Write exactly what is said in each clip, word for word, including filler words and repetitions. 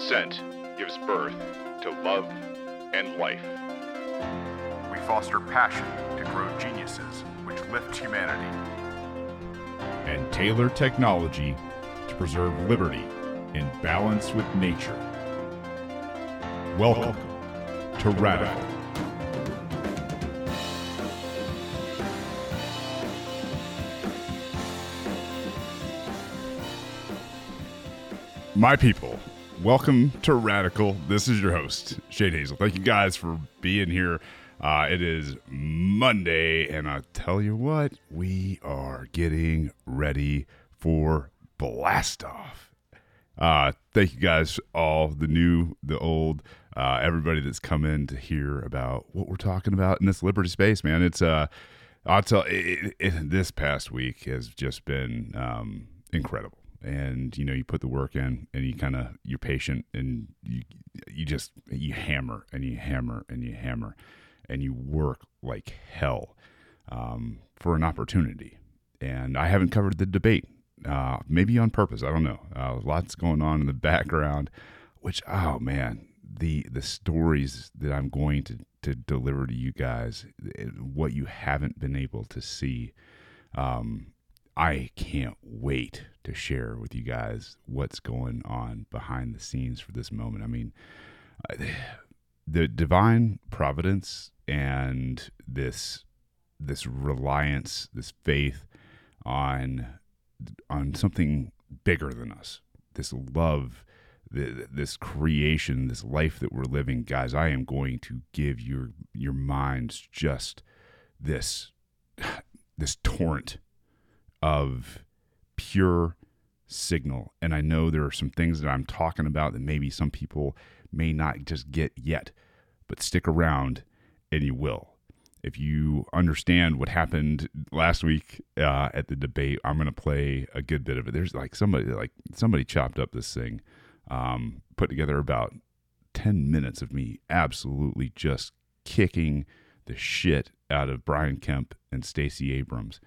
Consent gives birth to love and life. We foster passion to grow geniuses which lift humanity. And tailor technology to preserve liberty in balance with nature. Welcome, Welcome to Radical. My people, welcome to Radical. This is your host, Shane Hazel. Thank you guys for being here. Uh, it is Monday, and I tell you what, we are getting ready for blast off. Uh, thank you guys, all the new, the old, uh, everybody that's come in to hear about what we're talking about in this liberty space, man. It's uh, I'll tell it, it, this past week has just been um, incredible. And, you know, you put the work in and you kind of, you're patient and you, you just, you hammer and you hammer and you hammer and you work like hell um, for an opportunity. And I haven't covered the debate, uh, maybe on purpose. I don't know. Uh, lots going on in the background, which, oh man, the, the stories that I'm going to, to deliver to you guys, what you haven't been able to see, um, I can't wait to share with you guys what's going on behind the scenes for this moment. I mean, the divine providence and this this reliance, this faith on on something bigger than us, this love, this creation, this life that we're living, guys. I am going to give your your minds just this this torrent of pure signal. And I know there are some things that I'm talking about that maybe some people may not just get yet, but stick around and you will. If you understand what happened last week uh, at the debate, I'm going to play a good bit of it. There's like somebody, like somebody chopped up this thing, um, put together about ten minutes of me absolutely just kicking the shit out of Brian Kemp and Stacey Abrams.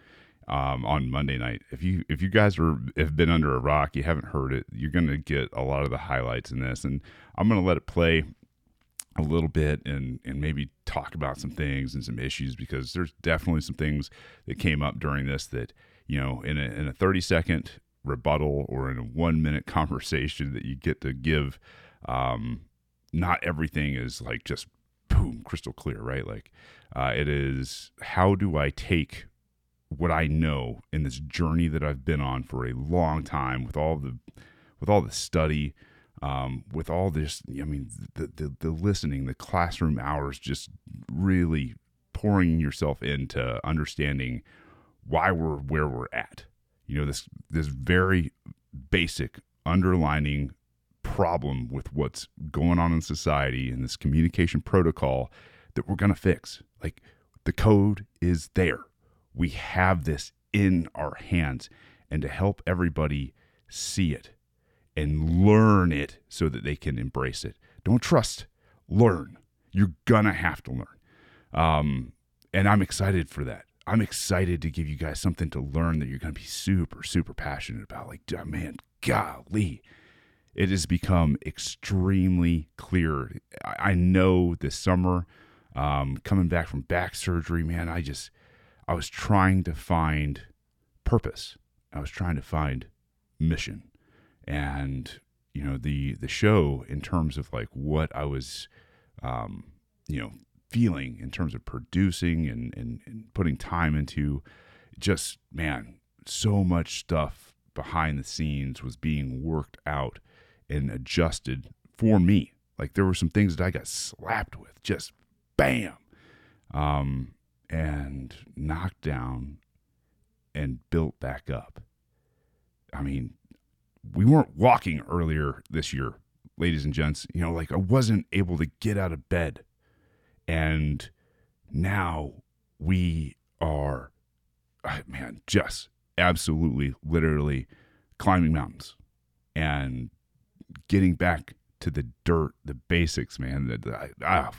Um, on Monday night, if you if you guys were have been under a rock, you haven't heard it, you're gonna get a lot of the highlights in this, and I'm gonna let it play a little bit and and maybe talk about some things and some issues, because there's definitely some things that came up during this that, you know, in a in a thirty second rebuttal or in a one minute conversation that you get to give, um, not everything is like just boom crystal clear, right? Like uh, it is, how do I take what I know in this journey that I've been on for a long time with all the, with all the study, um, with all this, I mean, the, the, the listening, the classroom hours, just really pouring yourself into understanding why we're where we're at. You know, this, this very basic underlining problem with what's going on in society and this communication protocol that we're going to fix. Like, the code is there. We have this in our hands, and to help everybody see it and learn it so that they can embrace it. Don't trust, learn. You're gonna have to learn. Um, and I'm excited for that. I'm excited to give you guys something to learn that you're gonna be super, super passionate about. Like, man, golly, it has become extremely clear. I know this summer, um, coming back from back surgery, man, I just, I was trying to find purpose. I was trying to find mission. And, you know, the, the show, in terms of like what I was, um, you know, feeling in terms of producing and, and, and putting time into, just, man, so much stuff behind the scenes was being worked out and adjusted for me. Like, there were some things that I got slapped with, just bam. Um, and knocked down and built back up. I mean, we weren't walking earlier this year, ladies and gents. You know, like, I wasn't able to get out of bed. And now we are, man, just absolutely, literally climbing mountains and getting back to the dirt, the basics, man. I,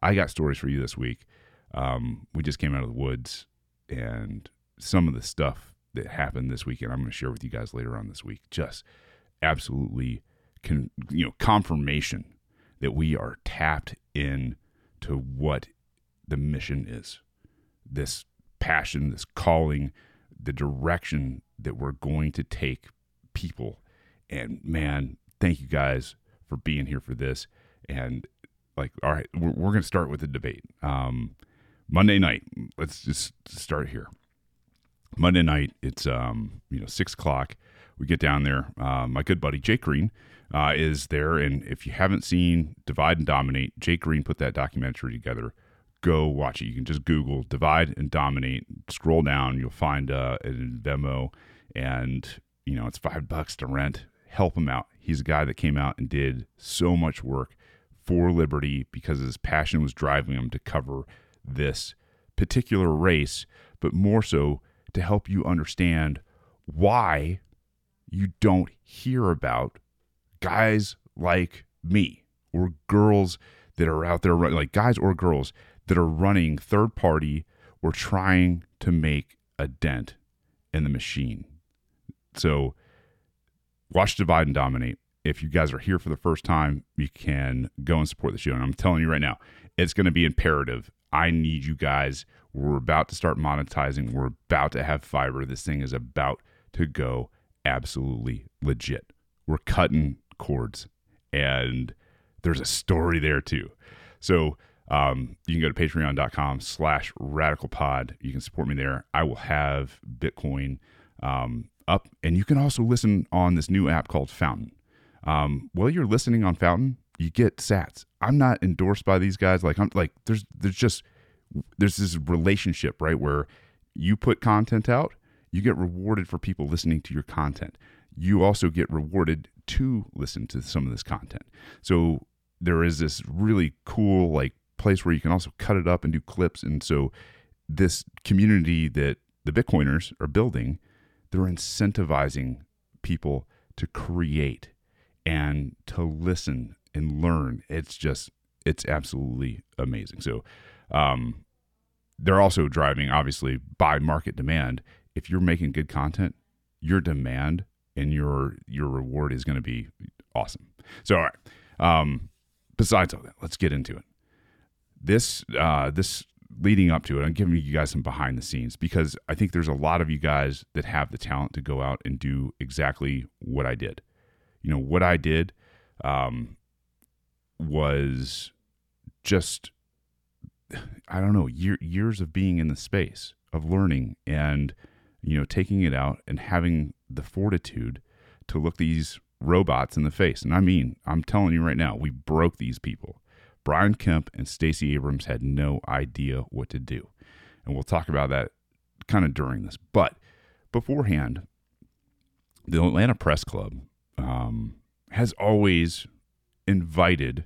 I got stories for you this week. Um, we just came out of the woods, and some of the stuff that happened this weekend, I'm going to share with you guys later on this week, just absolutely con, you know, confirmation that we are tapped in to what the mission is, this passion, this calling, the direction that we're going to take people. And man, thank you guys for being here for this. And like, all right, we're, we're going to start with the debate. Um, Monday night, let's just start here. Monday night, it's, um, you know, six o'clock. We get down there. Uh, my good buddy, Jake Green, uh, is there. And if you haven't seen Divide and Dominate, Jake Green put that documentary together. Go watch it. You can just Google Divide and Dominate. Scroll down. You'll find uh, a demo. And, you know, it's five bucks to rent. Help him out. He's a guy that came out and did so much work for liberty because his passion was driving him to cover this particular race, but more so to help you understand why you don't hear about guys like me or girls that are out there, like guys or girls that are running third party or trying to make a dent in the machine. So watch Divide and Dominate. If you guys are here for the first time, you can go and support the show. And I'm telling you right now, it's going to be imperative. I need you guys. We're about to start monetizing. We're about to have fiber. This thing is about to go absolutely legit. We're cutting cords, and there's a story there too. So um, you can go to patreon.com slash radicalpod. You can support me there. I will have Bitcoin um, up, and you can also listen on this new app called Fountain. Um, while you're listening on Fountain, you get sats. I'm not endorsed by these guys. Like I'm like, there's, there's just, there's this relationship, right? Where you put content out, you get rewarded for people listening to your content. You also get rewarded to listen to some of this content. So there is this really cool like place where you can also cut it up and do clips. And so this community that the Bitcoiners are building, they're incentivizing people to create and to listen and learn. It's just, it's absolutely amazing. So um, they're also driving, obviously, by market demand. If you're making good content, your demand and your your reward is going to be awesome. So, all right. Um, besides all that, let's get into it. This, uh, this leading up to it, I'm giving you guys some behind the scenes because I think there's a lot of you guys that have the talent to go out and do exactly what I did. You know, what I did, um, was just, I don't know, year, years of being in the space, of learning and, you know, taking it out and having the fortitude to look these robots in the face. And I mean, I'm telling you right now, we broke these people. Brian Kemp and Stacey Abrams had no idea what to do. And we'll talk about that kind of during this. But beforehand, the Atlanta Press Club um, has always invited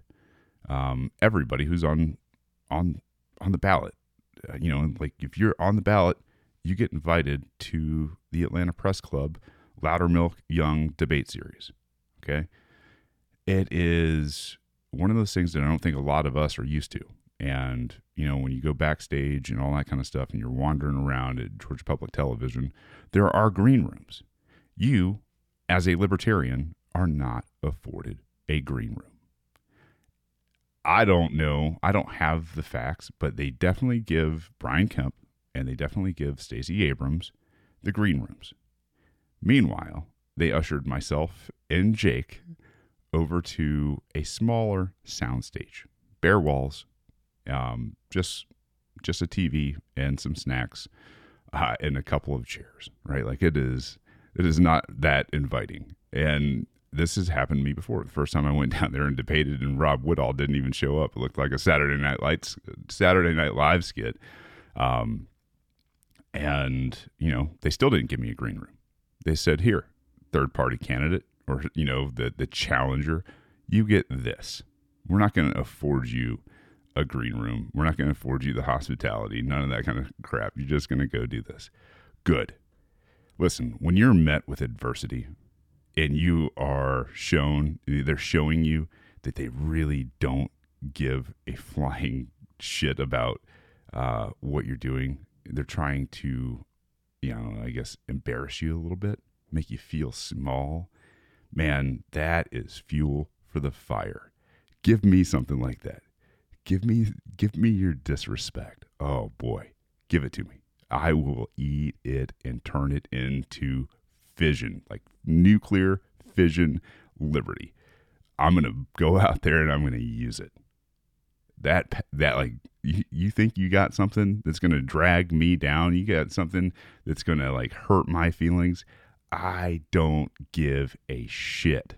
um, everybody who's on on on the ballot. Uh, you know, like if you're on the ballot, you get invited to the Atlanta Press Club Loudermilk Young Debate Series. Okay, it is one of those things that I don't think a lot of us are used to. And you know, when you go backstage and all that kind of stuff, and you're wandering around at Georgia Public Television, there are green rooms. You, as a libertarian, are not afforded a green room. I don't know. I don't have the facts, but they definitely give Brian Kemp and they definitely give Stacey Abrams the green rooms. Meanwhile, they ushered myself and Jake over to a smaller soundstage, bare walls, um, just just a T V and some snacks uh, and a couple of chairs. Right, like it is. It is not that inviting. And this has happened to me before. The first time I went down there and debated, and Rob Woodall didn't even show up. It looked like a Saturday Night Lights, Saturday Night Live skit. Um, and, you know, they still didn't give me a green room. They said, here, third party candidate or, you know, the, the challenger, you get this. We're not going to afford you a green room. We're not going to afford you the hospitality, none of that kind of crap. You're just going to go do this. Good. Listen, when you're met with adversity, and you are shown, they're showing you that they really don't give a flying shit about uh, what you're doing. They're trying to, you know, I guess, embarrass you a little bit, make you feel small, Man, that is fuel for the fire. Give me something like that. Give me, give me your disrespect. Oh boy, give it to me. I will eat it and turn it into fission, like nuclear fission liberty. I'm going to go out there and I'm going to use it. That, that like, you, you think you got something that's going to drag me down? You got something that's going to like hurt my feelings? I don't give a shit.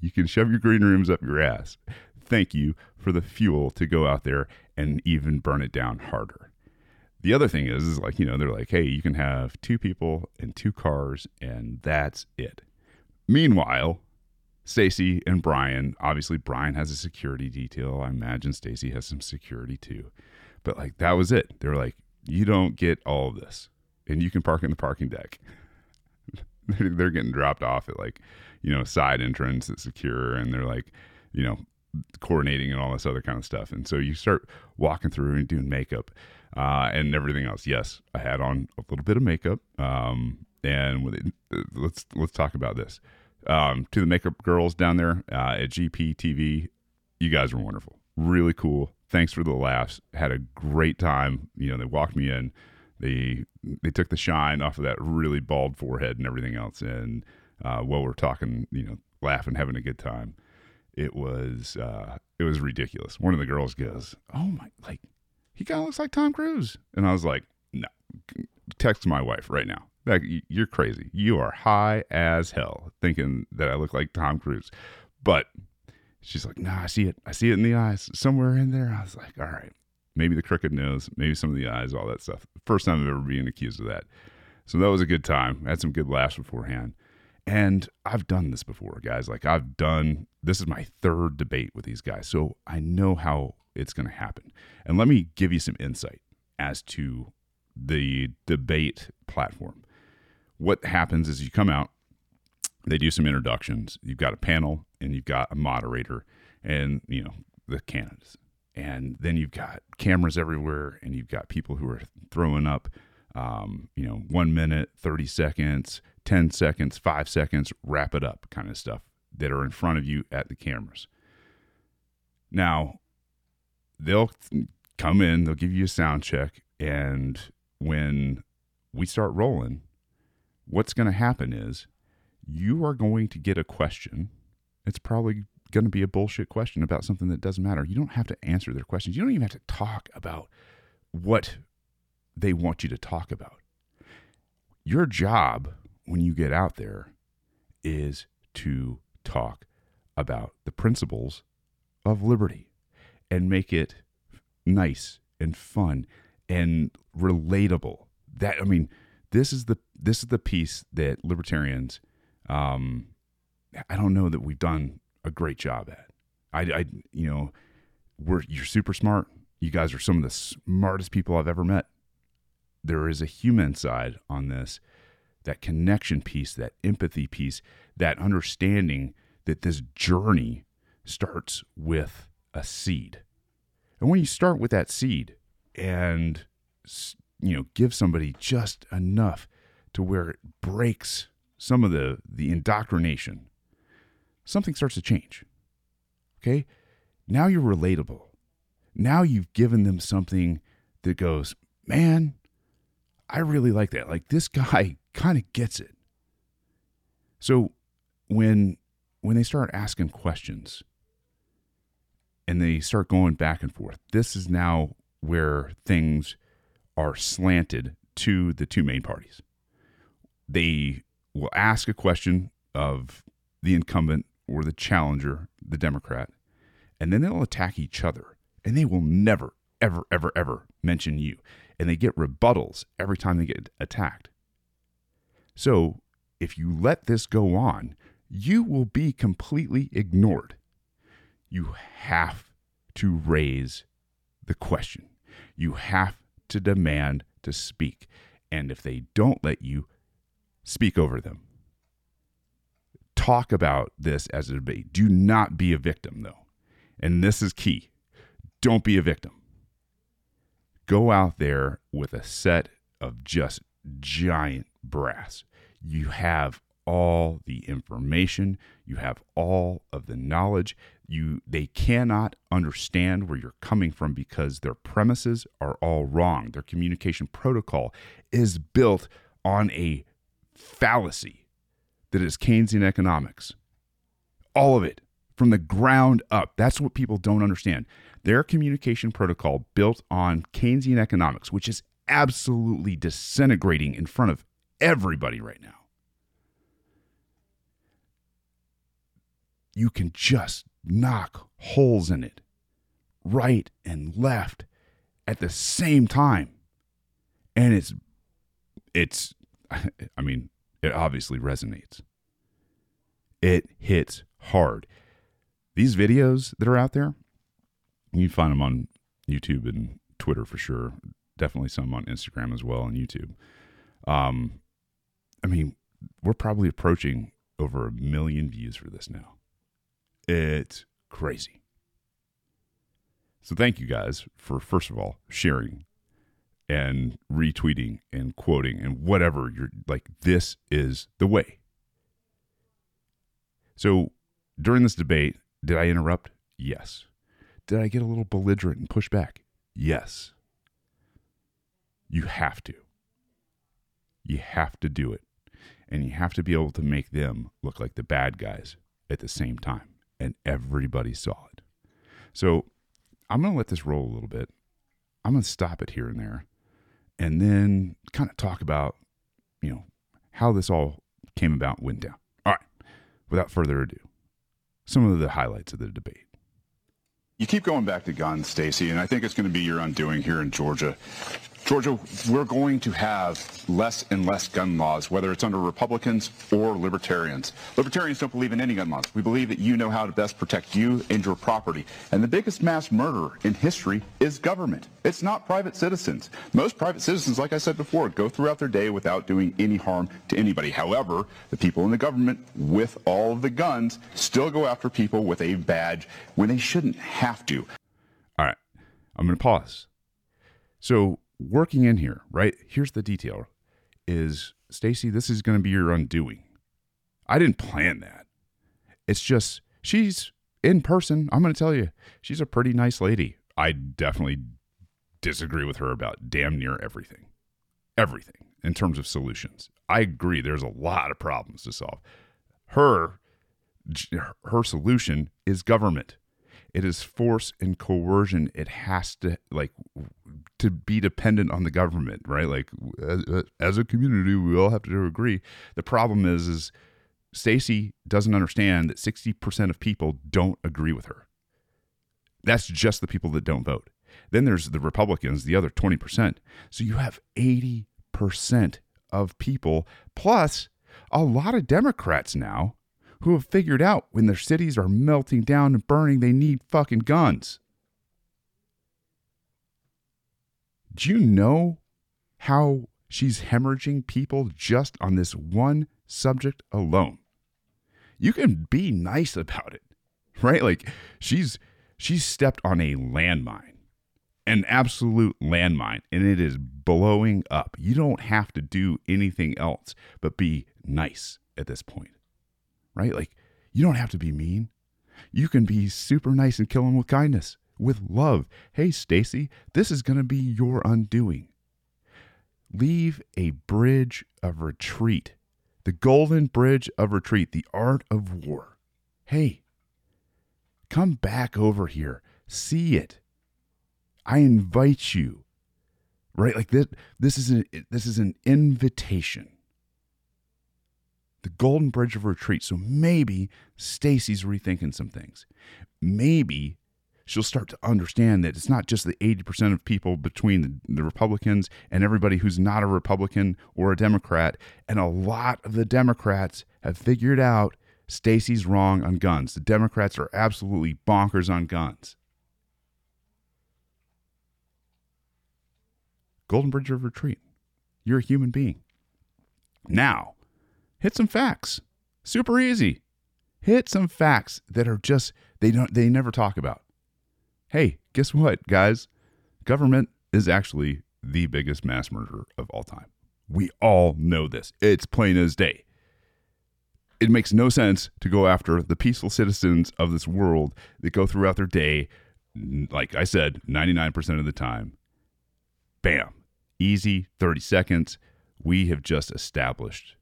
You can shove your green rooms up your ass. Thank you for the fuel to go out there and even burn it down harder. The other thing is, is like, you know, they're like, hey, you can have two people and two cars and that's it. Meanwhile, Stacey and Brian, obviously Brian has a security detail. I imagine Stacey has some security too. But like, that was it. They were like, you don't get all of this and you can park in the parking deck. They're getting dropped off at like, you know, side entrance that's secure. And they're like, you know, coordinating and all this other kind of stuff. And so you start walking through and doing makeup uh, and everything else. Yes, I had on a little bit of makeup. Um, and with it, let's, let's talk about this. Um, to the makeup girls down there uh, at G P T V, you guys were wonderful. Really cool. Thanks for the laughs. Had a great time. You know, they walked me in. They they took the shine off of that really bald forehead and everything else. And uh, while we're talking, you know, laughing, having a good time, it was uh, it was ridiculous. One of the girls goes, "Oh my, like he kind of looks like Tom Cruise." And I was like, "No, text my wife right now. Like you're crazy. You are high as hell thinking that I look like Tom Cruise." But she's like, "No, nah, I see it. I see it in the eyes somewhere in there." I was like, "All right." Maybe the crooked nose, maybe some of the eyes, all that stuff. First time I've ever been accused of that. So that was a good time. I had some good laughs beforehand. And I've done this before, guys. Like I've done, this is my third debate with these guys. So I know how it's going to happen. And let me give you some insight as to the debate platform. What happens is you come out, they do some introductions. You've got a panel and you've got a moderator and, you know, the candidates. And then you've got cameras everywhere and you've got people who are throwing up, um, you know, one minute, thirty seconds, ten seconds, five seconds, wrap it up kind of stuff that are in front of you at the cameras. Now, they'll come in, they'll give you a sound check. And when we start rolling, what's going to happen is you are going to get a question. It's probably going to be a bullshit question about something that doesn't matter. You don't have to answer their questions. You don't even have to talk about what they want you to talk about. Your job when you get out there is to talk about the principles of liberty and make it nice and fun and relatable. That, I mean, this is the, this is the piece that libertarians, um, I don't know that we've done a great job at. I, I, you know, we're, you're super smart. You guys are some of the smartest people I've ever met. There is a human side on this, that connection piece, that empathy piece, that understanding that this journey starts with a seed. And when you start with that seed and, you know, give somebody just enough to where it breaks some of the, the indoctrination, something starts to change. Okay. Now you're relatable. Now you've given them something that goes, man, I really like that. Like this guy kind of gets it. So when, when they start asking questions and they start going back and forth, this is now where things are slanted to the two main parties. They will ask a question of the incumbent or the challenger, the Democrat, and then they'll attack each other, and they will never, ever, ever, ever mention you. And they get rebuttals every time they get attacked. So if you let this go on, you will be completely ignored. You have to raise the question. You have to demand to speak. And if they don't let you, speak over them. Talk about this as a debate. Do not be a victim, though. And this is key. Don't be a victim. Go out there with a set of just giant brass. You have all the information. You have all of the knowledge. You they cannot understand where you're coming from because their premises are all wrong. Their communication protocol is built on a fallacy that is Keynesian economics. All of it from the ground up. That's what people don't understand. Their communication protocol built on Keynesian economics, which is absolutely disintegrating in front of everybody right now. You can just knock holes in it right and left at the same time. And it's, it's, I mean, it obviously resonates. It hits hard. These videos that are out there, you can find them on YouTube and Twitter for sure. Definitely some on Instagram as well and YouTube. Um, I mean, we're probably approaching over a million views for this now. It's crazy. So thank you guys for, first of all, sharing and retweeting and quoting and whatever. You're like, this is the way. So during this debate, did I interrupt? Yes. Did I get a little belligerent and push back? Yes. You have to. You have to do it. And you have to be able to make them look like the bad guys at the same time. And everybody saw it. So I'm going to let this roll a little bit. I'm going to stop it here and there. And then kind of talk about, you know, how this all came about and went down. All right. Without further ado, some of the highlights of the debate. You keep going back to guns, Stacey, and I think it's going to be your undoing here in Georgia. Georgia, we're going to have less and less gun laws, whether it's under Republicans or Libertarians. Libertarians don't believe in any gun laws. We believe that you know how to best protect you and your property. And the biggest mass murder in history is government. It's not private citizens. Most private citizens, like I said before, go throughout their day without doing any harm to anybody. However, the people in the government with all of the guns still go after people with a badge when they shouldn't have to. All right, I'm going to pause. So, working in here, right? Here's the detail is, Stacey, this is going to be your undoing. I didn't plan that. It's just, she's in person. I'm going to tell you, she's a pretty nice lady. I definitely disagree with her about damn near everything, everything in terms of solutions. I agree. There's a lot of problems to solve. Her, her solution is government. It is force and coercion. It has to like to be dependent on the government, right? Like as, as a community, we all have to agree. The problem is, is Stacey doesn't understand that sixty percent of people don't agree with her. That's just the people that don't vote. Then there's the Republicans, the other twenty percent. So you have eighty percent of people, plus a lot of Democrats now who have figured out when their cities are melting down and burning, they need fucking guns. Do you know how she's hemorrhaging people just on this one subject alone? You can be nice about it, right? Like she's she's stepped on a landmine, an absolute landmine, and it is blowing up. You don't have to do anything else but be nice at this point. Right? Like you don't have to be mean. You can be super nice and kill them with kindness, with love. Hey, Stacey, this is going to be your undoing. Leave a bridge of retreat, the golden bridge of retreat, the art of war. Hey, come back over here. See it. I invite you, right? Like this, this is an, this is an invitation. The golden bridge of retreat. So maybe Stacey's rethinking some things. Maybe she'll start to understand that it's not just the eighty percent of people between the, the Republicans and everybody who's not a Republican or a Democrat. And a lot of the Democrats have figured out Stacey's wrong on guns. The Democrats are absolutely bonkers on guns. Golden bridge of retreat. You're a human being. Now, hit some facts. Super easy. Hit some facts that are just, they don't, they never talk about. Hey, guess what, guys? Government is actually the biggest mass murderer of all time. We all know this. It's plain as day. it makes no sense to go after the peaceful citizens of this world that go throughout their day, like I said, ninety-nine percent of the time. Bam. Easy, thirty seconds. We have just established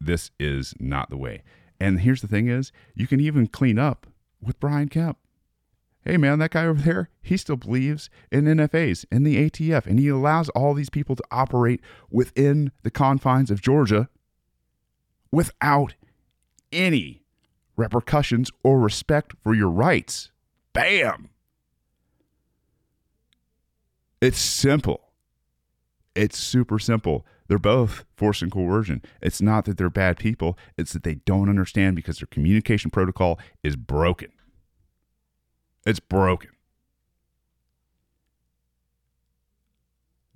this is not the way. And here's the thing is, you can even clean up with Brian Kemp. Hey, man, that guy over there, he still believes in N F As and the A T F, and he allows all these people to operate within the confines of Georgia without any repercussions or respect for your rights. Bam! It's simple. It's super simple. They're both force and coercion. It's not that they're bad people. It's that they don't understand because their communication protocol is broken. It's broken.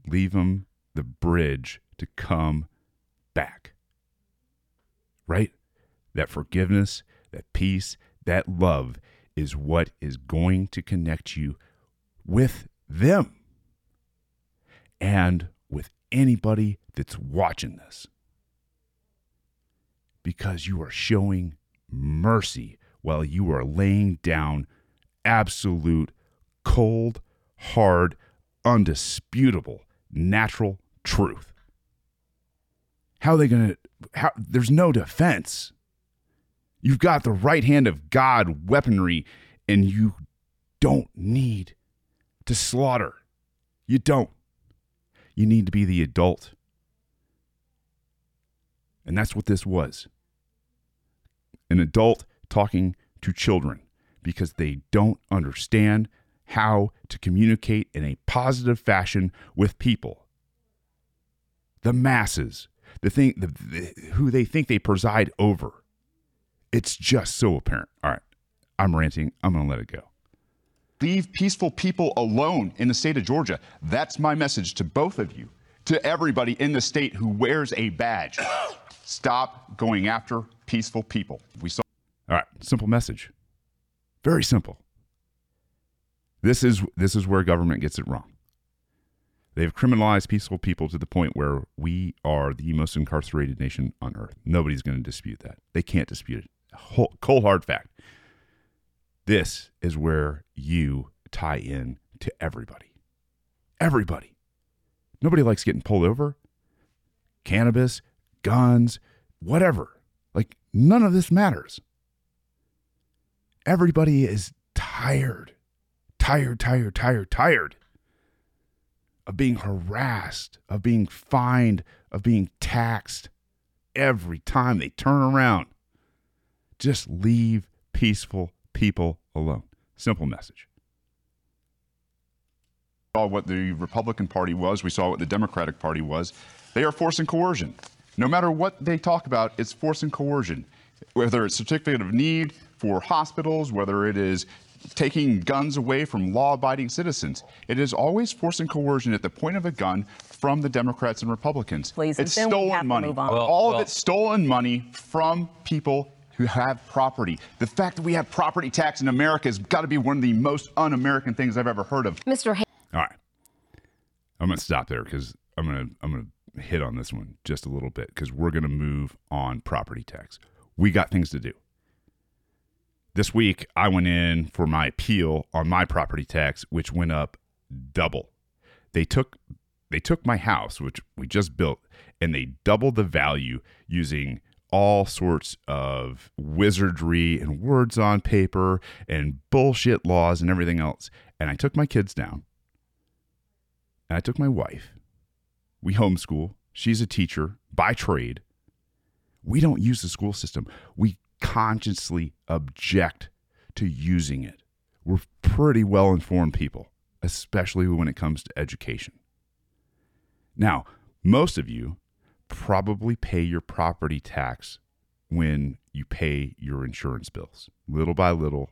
Leave them the bridge to come back. Right? That forgiveness, that peace, that love is what is going to connect you with them and with anybody that's watching this. Because you are showing mercy while you are laying down absolute, cold, hard, undisputable, natural truth. How are they going to, how, there's no defense. You've got the right hand of God weaponry, and you don't need to slaughter. You don't. You need to be the adult. And that's what this was. An adult talking to children. Because they don't understand how to communicate in a positive fashion with people. The masses, the thing, the, the, who they think they preside over. It's just so apparent. All right, I'm ranting. I'm going to let it go. Leave peaceful people alone in the state of Georgia. That's my message to both of you, to everybody in the state who wears a badge. Stop going after peaceful people. We saw. All right, simple message. Very simple. This is this is where government gets it wrong. They've criminalized peaceful people to the point where we are the most incarcerated nation on earth. Nobody's going to dispute that. They can't dispute it. Whole, cold hard fact. This is where you tie in to everybody. Everybody. Nobody likes getting pulled over. Cannabis, guns, whatever. Like, none of this matters. Everybody is tired, tired, tired, tired, tired of being harassed, of being fined, of being taxed every time they turn around. Just leave peaceful people alone. Simple message. We saw what the Republican Party was. We saw what the Democratic Party was. They are force and coercion. No matter what they talk about, it's force and coercion. Whether it's certificate of need for hospitals, whether it is taking guns away from law-abiding citizens, it is always force and coercion at the point of a gun from the Democrats and Republicans. Please, it's stolen money. Well, All well. of it's stolen money from people who have property. The fact that we have property tax in America has got to be one of the most un-American things I've ever heard of. Mister Hay- All right. I'm going to stop there because I'm going to I'm going to hit on this one just a little bit because we're going to move on property tax. We got things to do. This week, I went in for my appeal on my property tax, which went up double. They took they took my house, which we just built, and they doubled the value using all sorts of wizardry and words on paper and bullshit laws and everything else. And I took my kids down, and I took my wife. We homeschool. She's a teacher by trade. We don't use the school system. We consciously object to using it. We're pretty well-informed people, especially when it comes to education. Now, most of you probably pay your property tax when you pay your insurance bills, little by little,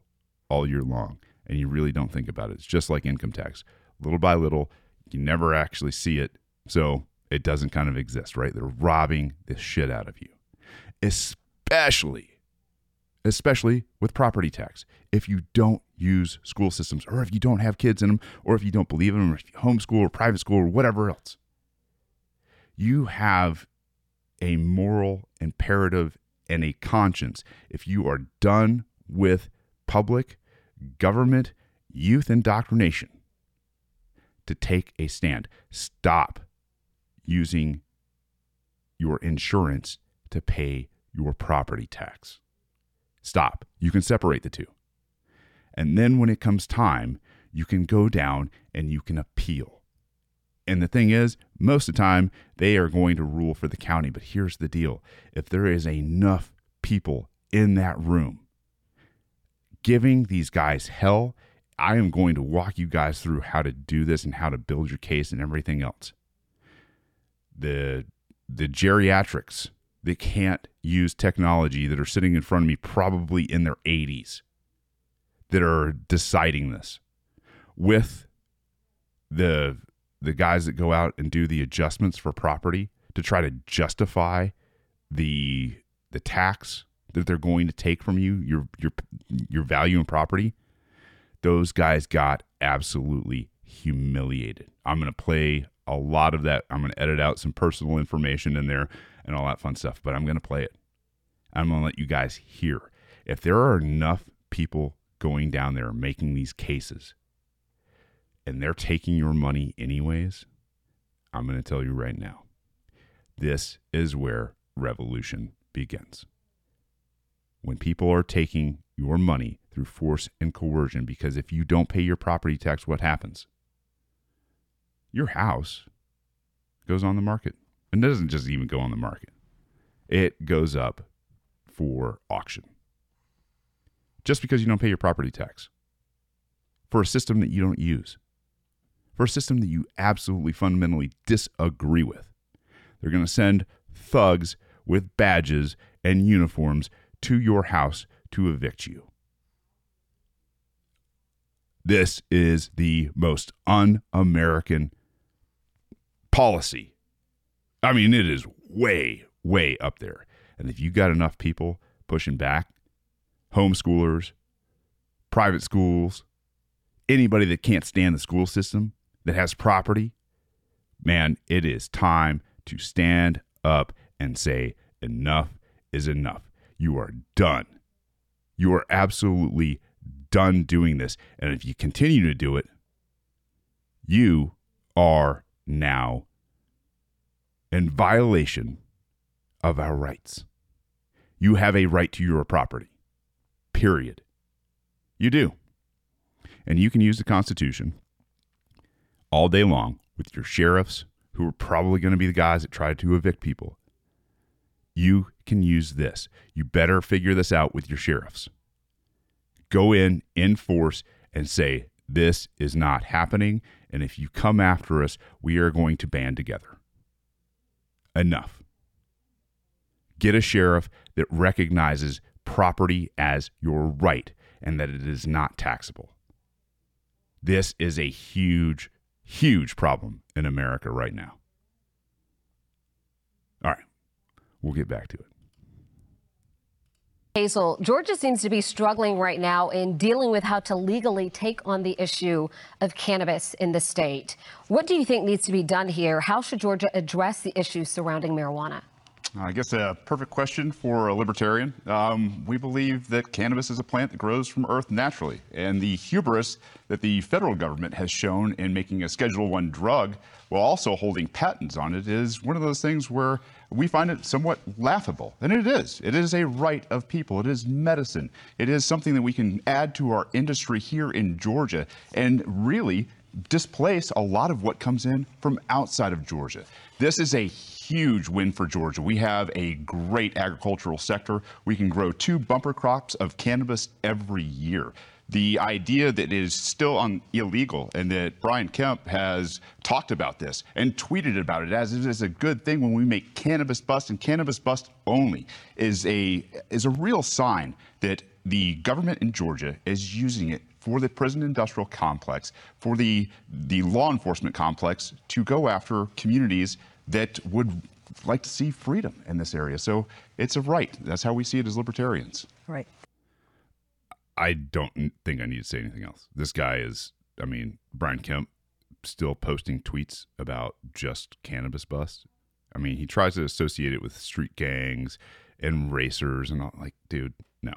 all year long, and you really don't think about it. It's just like income tax. Little by little, you never actually see it, so it doesn't kind of exist, right? They're robbing the shit out of you, especially especially with property tax. If you don't use school systems, or if you don't have kids in them, or if you don't believe in them, or if you homeschool or private school or whatever else, you have a moral imperative and a conscience. If you are done with public, government, youth indoctrination, to take a stand. Stop using your insurance to pay your property tax. Stop. You can separate the two. And then when it comes time, you can go down and you can appeal. And the thing is, most of the time, they are going to rule for the county. But here's the deal. If there is enough people in that room giving these guys hell, I am going to walk you guys through how to do this and how to build your case and everything else. The the geriatrics that can't use technology that are sitting in front of me probably in their eighties that are deciding this with the the guys that go out and do the adjustments for property to try to justify the the tax that they're going to take from you, your your your value in property. Those guys got absolutely humiliated. I'm going to play a lot of that. I'm going to edit out some personal information in there and all that fun stuff, but I'm going to play it. I'm going to let you guys hear. If there are enough people going down there making these cases and they're taking your money anyways, I'm going to tell you right now, this is where revolution begins. When people are taking your money through force and coercion, because if you don't pay your property tax, what happens? Your house goes on the market. And it doesn't just even go on the market. It goes up for auction. Just because you don't pay your property tax. For a system that you don't use. For a system that you absolutely fundamentally disagree with. They're going to send thugs with badges and uniforms to your house to evict you. This is the most un-American policy. I mean, it is way, way up there. And if you got enough people pushing back, homeschoolers, private schools, anybody that can't stand the school system that has property, man, it is time to stand up and say enough is enough. You are done. You are absolutely done doing this. And if you continue to do it, you are now in violation of our rights. You have a right to your property, period. You do. And you can use the Constitution all day long with your sheriffs, who are probably going to be the guys that try to evict people. You can use this. You better figure this out with your sheriffs. Go in, in force, and say, this is not happening, and if you come after us, we are going to band together. Enough. Get a sheriff that recognizes property as your right and that it is not taxable. This is a huge, huge problem in America right now. All right, we'll get back to it. Hazel, Georgia seems to be struggling right now in dealing with how to legally take on the issue of cannabis in the state. What do you think needs to be done here? How should Georgia address the issues surrounding marijuana? I guess a perfect question for a libertarian. Um, we believe that cannabis is a plant that grows from earth naturally, and the hubris that the federal government has shown in making a Schedule One drug while also holding patents on it is one of those things where we find it somewhat laughable. And it is. It is a right of people. It is medicine. It is something that we can add to our industry here in Georgia and really displace a lot of what comes in from outside of Georgia. This is a huge win for Georgia. We have a great agricultural sector. We can grow two bumper crops of cannabis every year. The idea that it is still on illegal and that Brian Kemp has talked about this and tweeted about it as it is a good thing when we make cannabis bust and cannabis bust only is a is a real sign that the government in Georgia is using it for the prison industrial complex, for the the law enforcement complex to go after communities that would like to see freedom in this area. So it's a right. That's how we see it as libertarians. Right. I don't think I need to say anything else. This guy is, I mean, Brian Kemp still posting tweets about just cannabis bust. I mean, he tries to associate it with street gangs and racers and all. Like, dude, no.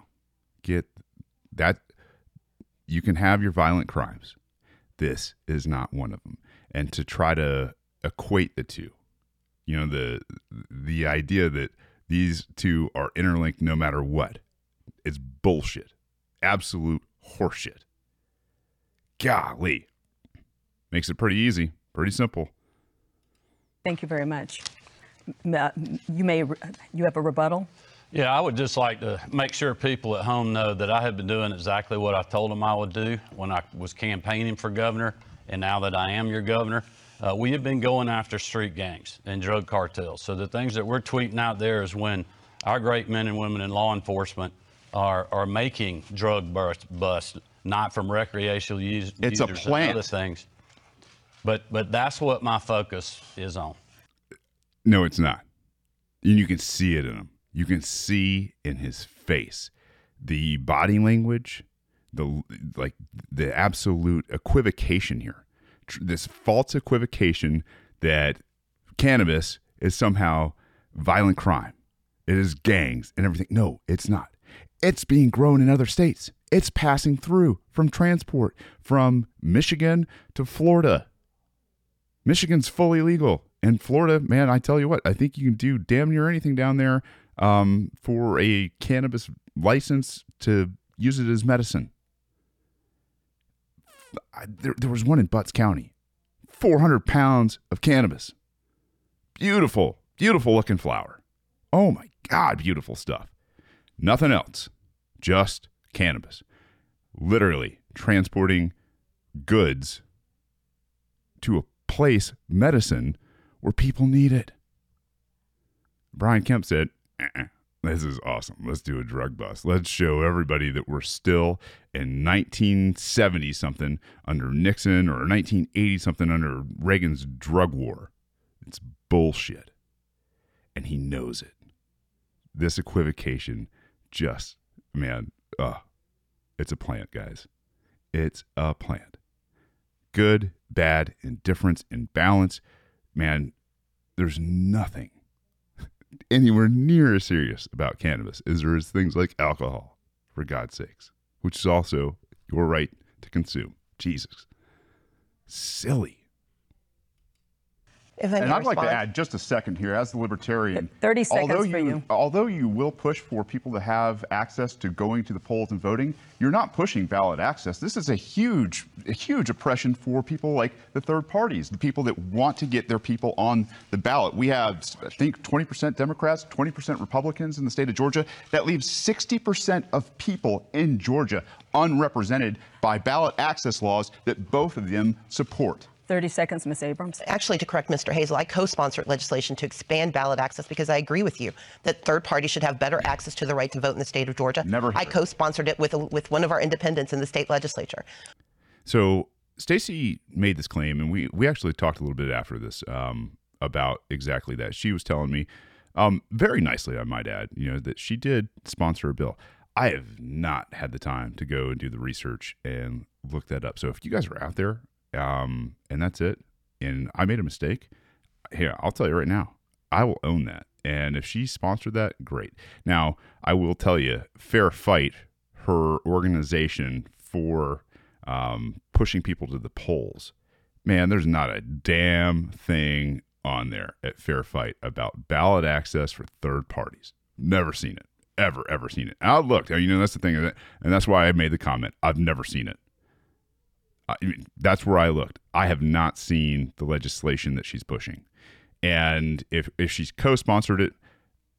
Get that. You can have your violent crimes. This is not one of them. And to try to equate the two, you know, the the idea that these two are interlinked no matter what, it's bullshit. Absolute horseshit. Golly. Makes it pretty easy, pretty simple. Thank you very much. Uh, you may you have a rebuttal? Yeah, I would just like to make sure people at home know that I have been doing exactly what I told them I would do when I was campaigning for governor, and now that I am your governor. Uh, we have been going after street gangs and drug cartels. So the things that we're tweeting out there is when our great men and women in law enforcement are are making drug bust, bust not from recreational use, it's users and other things. But but that's what my focus is on. No, it's not. And you can see it in him. You can see in his face, the body language, the like the absolute equivocation here. This false equivocation that cannabis is somehow violent crime. It is gangs and everything. No, it's not. It's being grown in other states. It's passing through from transport from Michigan to Florida. Michigan's fully legal. And Florida, man, I tell you what, I think you can do damn near anything down there um, for a cannabis license to use it as medicine. I, there, there was one in Butts County, four hundred pounds of cannabis. Beautiful, beautiful looking flower. Oh my God, beautiful stuff. Nothing else, just cannabis. Literally transporting goods to a place, medicine, where people need it. Brian Kemp said, uh-uh, this is awesome. Let's do a drug bust. Let's show everybody that we're still in nineteen seventy something under Nixon or nineteen eighty something under Reagan's drug war. It's bullshit. And he knows it. This equivocation just, man, uh, it's a plant, guys. It's a plant. Good, bad, indifference, imbalance. Man, there's nothing anywhere near as serious about cannabis as there is things like alcohol, for God's sakes, which is also your right to consume. Jesus. Silly. And I'd response? like to add just a second here as the libertarian. thirty seconds although for you, you. Although you will push for people to have access to going to the polls and voting, you're not pushing ballot access. This is a huge, a huge oppression for people like the third parties, the people that want to get their people on the ballot. We have, I think, twenty percent Democrats, twenty percent Republicans in the state of Georgia. That leaves sixty percent of people in Georgia unrepresented by ballot access laws that both of them support. thirty seconds, Miz Abrams. Actually, to correct Mister Hazel, I co-sponsored legislation to expand ballot access because I agree with you that third parties should have better access to the right to vote in the state of Georgia. Never. I co-sponsored it with a, with one of our independents in the state legislature. So Stacey made this claim, and we, we actually talked a little bit after this um, about exactly that. She was telling me um, very nicely, I might add, you know, that she did sponsor a bill. I have not had the time to go and do the research and look that up. So if you guys are out there, Um, and that's it. And I made a mistake. Here, I'll tell you right now, I will own that. And if she sponsored that, great. Now, I will tell you, Fair Fight, her organization for um, pushing people to the polls, man, there's not a damn thing on there at Fair Fight about ballot access for third parties. Never seen it. Ever, ever seen it. I looked. You know, that's the thing. And that's why I made the comment. I've never seen it. I mean, that's where I looked. I have not seen the legislation that she's pushing. And if, if she's co-sponsored it,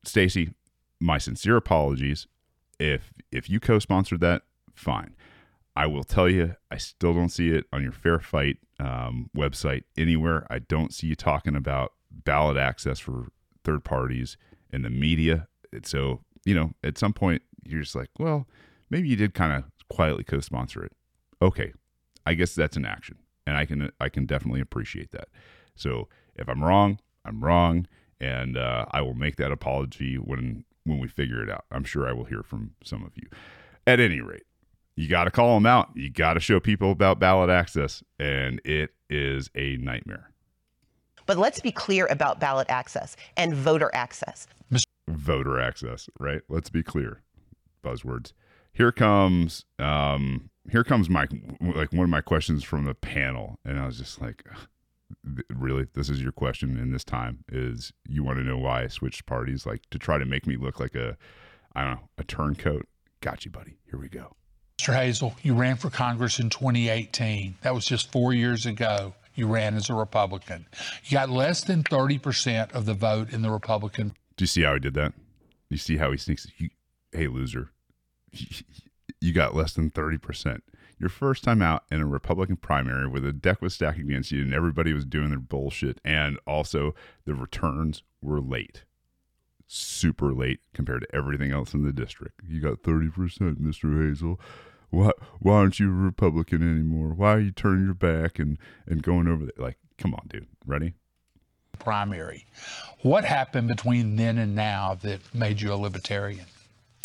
Stacey, my sincere apologies. If if you co-sponsored that, fine. I will tell you, I still don't see it on your Fair Fight um, website anywhere. I don't see you talking about ballot access for third parties in the media. And so, you know, at some point, you're just like, well, maybe you did kind of quietly co-sponsor it. Okay. I guess that's an action, and I can I can definitely appreciate that. So if I'm wrong, I'm wrong, and uh, I will make that apology when when we figure it out. I'm sure I will hear from some of you. At any rate, you got to call them out. You got to show people about ballot access, and it is a nightmare. But let's be clear about ballot access and voter access. voter access, right? Let's be clear. Buzzwords. Here comes, um, here comes my, like one of my questions from the panel. And I was just like, really, this is your question in this time, is you want to know why I switched parties, like to try to make me look like a, I don't know, a turncoat. Got you, buddy. Here we go. Mister Hazel, you ran for Congress in twenty eighteen. That was just four years ago. You ran as a Republican. You got less than thirty percent of the vote in the Republican. Do you see how he did that? You see how he sneaks? He, hey, loser, you got less than thirty percent. Your first time out in a Republican primary where the deck was stacked against you and everybody was doing their bullshit, and also the returns were late. Super late compared to everything else in the district. You got thirty percent, Mister Hazel. Why, why aren't you a Republican anymore? Why are you turning your back and, and going over there? Like, come on, dude. Ready? Primary. What happened between then and now that made you a libertarian?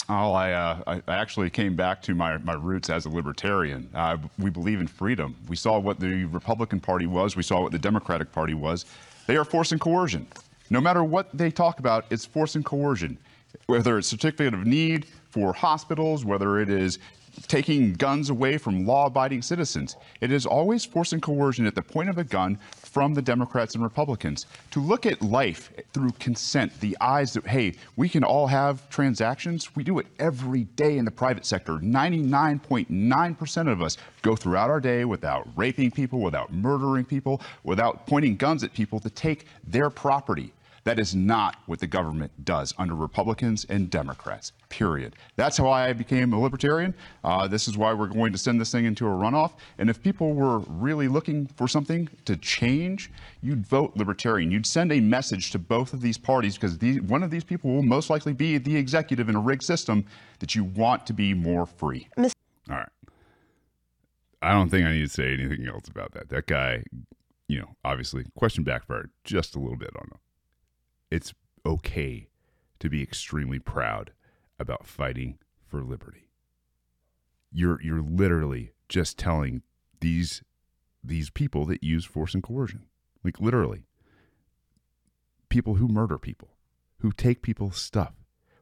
Oh, I, uh, I actually came back to my, my roots as a libertarian. Uh, we believe in freedom. We saw what the Republican Party was. We saw what the Democratic Party was. They are forcing coercion. No matter what they talk about, it's forcing coercion. Whether it's certificate of need for hospitals, whether it is taking guns away from law-abiding citizens. It is always force and coercion at the point of a gun from the Democrats and Republicans. To look at life through consent, the eyes that, hey, we can all have transactions. We do it every day in the private sector. ninety-nine point nine percent of us go throughout our day without raping people, without murdering people, without pointing guns at people to take their property. That is not what the government does under Republicans and Democrats, period. That's how I became a libertarian. Uh, this is why we're going to send this thing into a runoff. And if people were really looking for something to change, you'd vote libertarian. You'd send a message to both of these parties, because these, one of these people will most likely be the executive in a rigged system, that you want to be more free. All right. I don't think I need to say anything else about that. That guy, you know, obviously, question backfired just a little bit on him. It's okay to be extremely proud about fighting for liberty. You're you're literally just telling these these people that use force and coercion, like literally, people who murder people, who take people's stuff,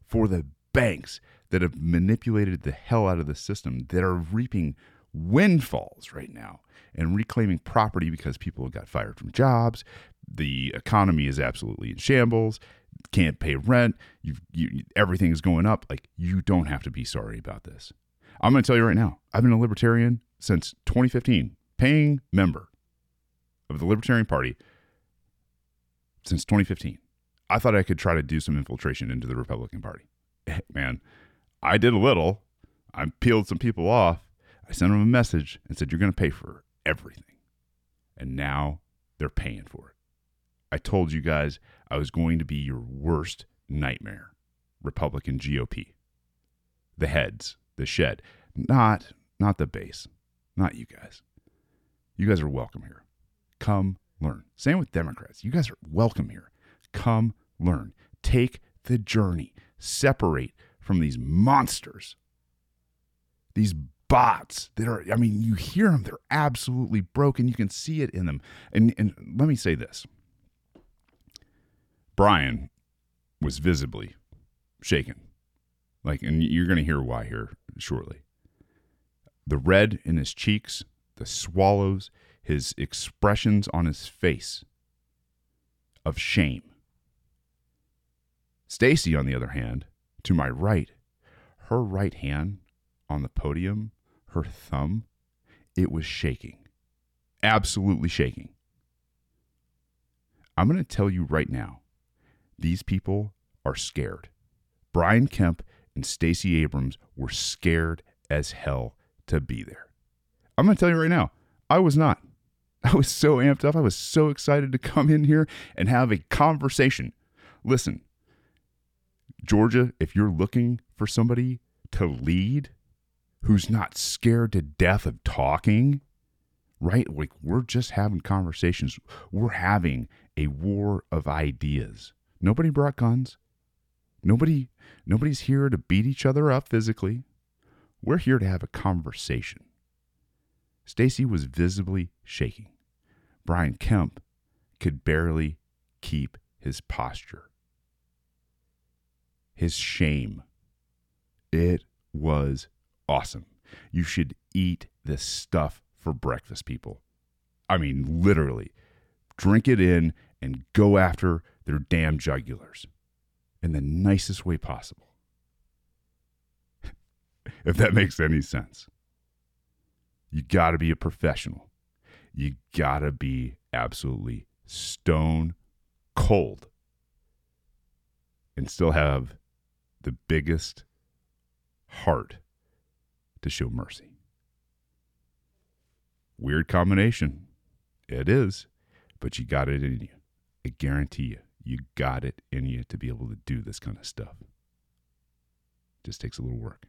for the banks that have manipulated the hell out of the system, that are reaping windfalls right now and reclaiming property because people got fired from jobs. The economy is absolutely in shambles, can't pay rent, you've, you everything is going up. Like, you don't have to be sorry about this. I'm going to tell you right now, I've been a libertarian since twenty fifteen, paying member of the Libertarian Party since twenty fifteen. I thought I could try to do some infiltration into the Republican Party. Man, I did a little. I peeled some people off. I sent them a message and said, you're going to pay for everything. And now they're paying for it. I told you guys I was going to be your worst nightmare. Republican G O P. The heads, the shed, not, not the base, not you guys. You guys are welcome here. Come learn. Same with Democrats. You guys are welcome here. Come learn. Take the journey. Separate from these monsters. These bots that are, I mean, you hear them, they're absolutely broken. You can see it in them. And and let me say this. Brian was visibly shaken. Like, and you're going to hear why here shortly. The red in his cheeks, the swallows, his expressions on his face of shame. Stacey, on the other hand, to my right, her right hand on the podium, her thumb, it was shaking. Absolutely shaking. I'm going to tell you right now, these people are scared. Brian Kemp and Stacey Abrams were scared as hell to be there. I'm going to tell you right now, I was not. I was so amped up. I was so excited to come in here and have a conversation. Listen, Georgia, if you're looking for somebody to lead who's not scared to death of talking, right? Like, we're just having conversations. We're having a war of ideas. Nobody brought guns. Nobody, nobody's here to beat each other up physically. We're here to have a conversation. Stacey was visibly shaking. Brian Kemp could barely keep his posture. his shame. It was awesome. You should eat this stuff for breakfast, people. I mean, literally. Drink it in and go after their damn jugulars in the nicest way possible. If that makes any sense. You got to be a professional. You got to be absolutely stone cold and still have the biggest heart to show mercy. Weird combination. It is, but you got it in you. I guarantee you, you got it in you to be able to do this kind of stuff. Just takes a little work.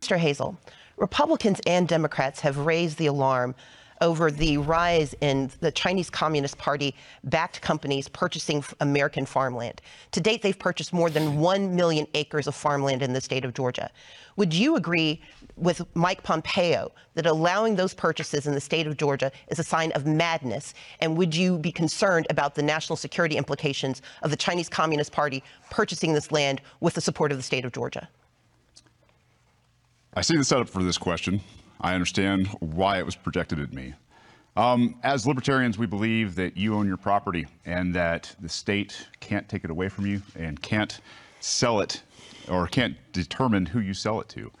Mister Hazel, Republicans and Democrats have raised the alarm over the rise in the Chinese Communist Party-backed companies purchasing American farmland. To date, they've purchased more than one million acres of farmland in the state of Georgia. Would you agree with Mike Pompeo that allowing those purchases in the state of Georgia is a sign of madness? And would you be concerned about the national security implications of the Chinese Communist Party purchasing this land with the support of the state of Georgia? I see the setup for this question. I understand why it was projected at me. Um, as libertarians, we believe that you own your property and that the state can't take it away from you and can't sell it or can't determine who you sell it to.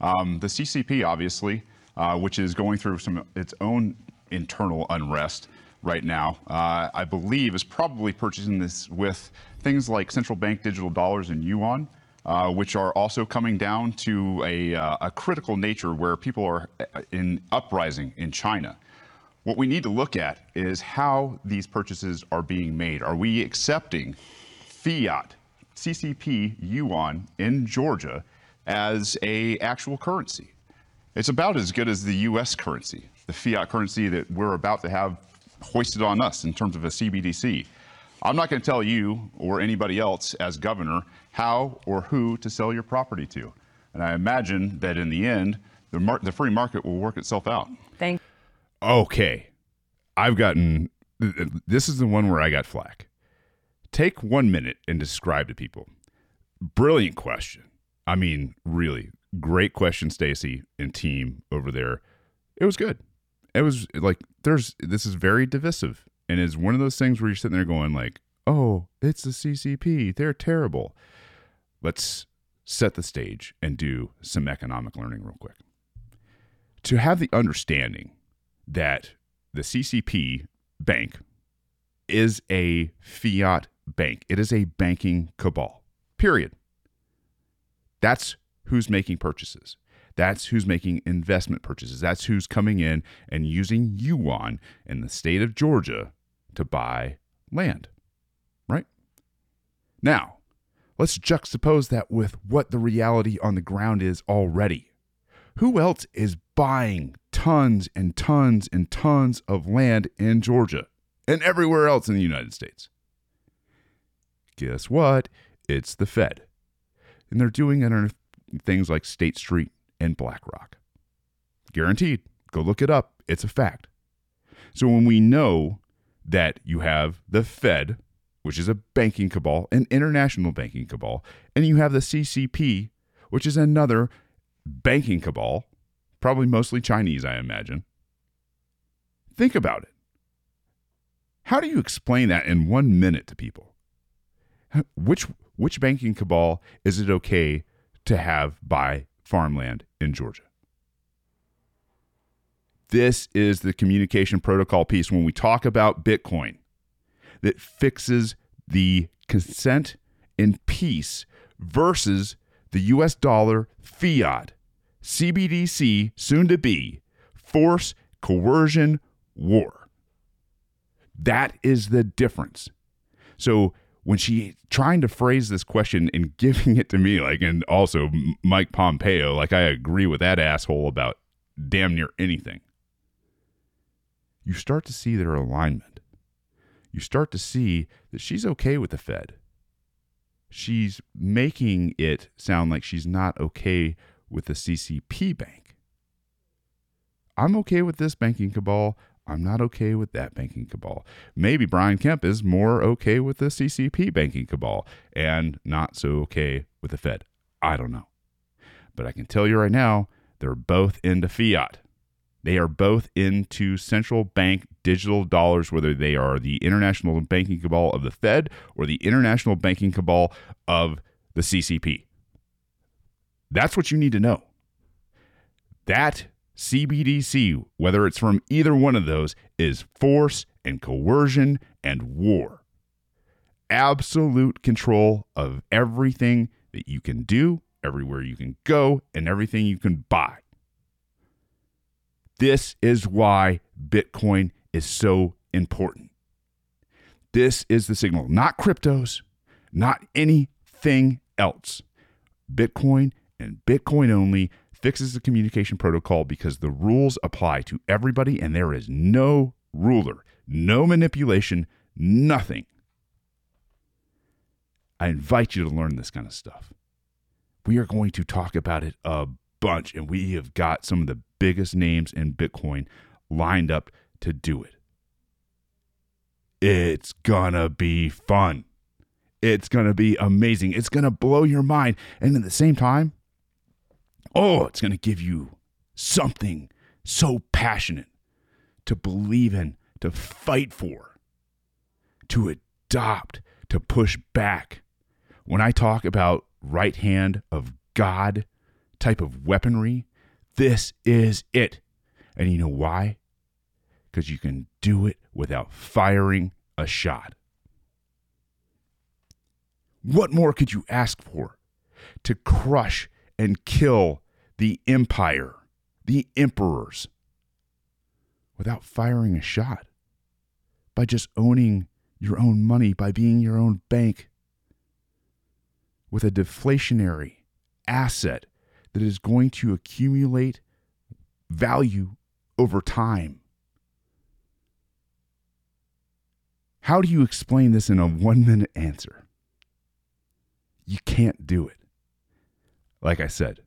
Um, the C C P, obviously, uh, which is going through some its own internal unrest right now, uh, I believe is probably purchasing this with things like central bank digital dollars and yuan. Uh, which are also coming down to a, uh, a critical nature where people are in uprising in China. What we need to look at is how these purchases are being made. Are we accepting fiat, C C P, yuan in Georgia as a actual currency? It's about as good as the U S currency, the fiat currency that we're about to have hoisted on us in terms of a C B D C. I'm not going to tell you or anybody else as governor how or who to sell your property to. And I imagine that in the end, the, mar- the free market will work itself out. Thank. Okay. I've gotten, this is the one where I got flack. Take one minute and describe to people. Brilliant question. I mean, really great question, Stacey and team over there. It was good. It was like, there's, this is very divisive. And it's one of those things where you're sitting there going like, oh, it's the C C P. They're terrible. Let's set the stage and do some economic learning real quick. To have the understanding that the C C P bank is a fiat bank. It is a banking cabal, period. That's who's making purchases. That's who's making investment purchases. That's who's coming in and using yuan in the state of Georgia to buy land, right? Now, let's juxtapose that with what the reality on the ground is already. Who else is buying tons and tons and tons of land in Georgia and everywhere else in the United States? Guess what? It's the Fed. And they're doing it under things like State Street and BlackRock. Guaranteed. Go look it up. It's a fact. So when we know that you have the Fed, which is a banking cabal, an international banking cabal, and you have the C C P, which is another banking cabal, probably mostly Chinese, I imagine. Think about it. How do you explain that in one minute to people? Which which banking cabal is it okay to have buy farmland in Georgia? This is the communication protocol piece when we talk about Bitcoin that fixes the consent in peace versus the U S dollar, fiat, C B D C, soon to be, force, coercion, war. That is the difference. So when she trying to phrase this question and giving it to me, like, and also Mike Pompeo, like I agree with that asshole about damn near anything. You start to see their alignment. You start to see that she's okay with the Fed. She's making it sound like she's not okay with the C C P bank. I'm okay with this banking cabal. I'm not okay with that banking cabal. Maybe Brian Kemp is more okay with the C C P banking cabal and not so okay with the Fed. I don't know. But I can tell you right now, they're both into fiat. They are both into central bank digital dollars, whether they are the international banking cabal of the Fed or the international banking cabal of the C C P. That's what you need to know. That C B D C, whether it's from either one of those, is force and coercion and war. Absolute control of everything that you can do, everywhere you can go, and everything you can buy. This is why Bitcoin is so important. This is the signal, not cryptos, not anything else. Bitcoin and Bitcoin only fixes the communication protocol because the rules apply to everybody and there is no ruler, no manipulation, nothing. I invite you to learn this kind of stuff. We are going to talk about it a bunch, and we have got some of the biggest names in Bitcoin lined up to do it. It's gonna be fun. It's gonna be amazing. It's gonna blow your mind. And at the same time, oh, it's gonna give you something so passionate to believe in, to fight for, to adopt, to push back. When I talk about right hand of God type of weaponry, this is it. And you know why? Because you can do it without firing a shot. What more could you ask for to crush and kill the empire, the emperors, without firing a shot? By just owning your own money, by being your own bank, with a deflationary asset that is going to accumulate value over time. How do you explain this in a one-minute answer? You can't do it. Like I said,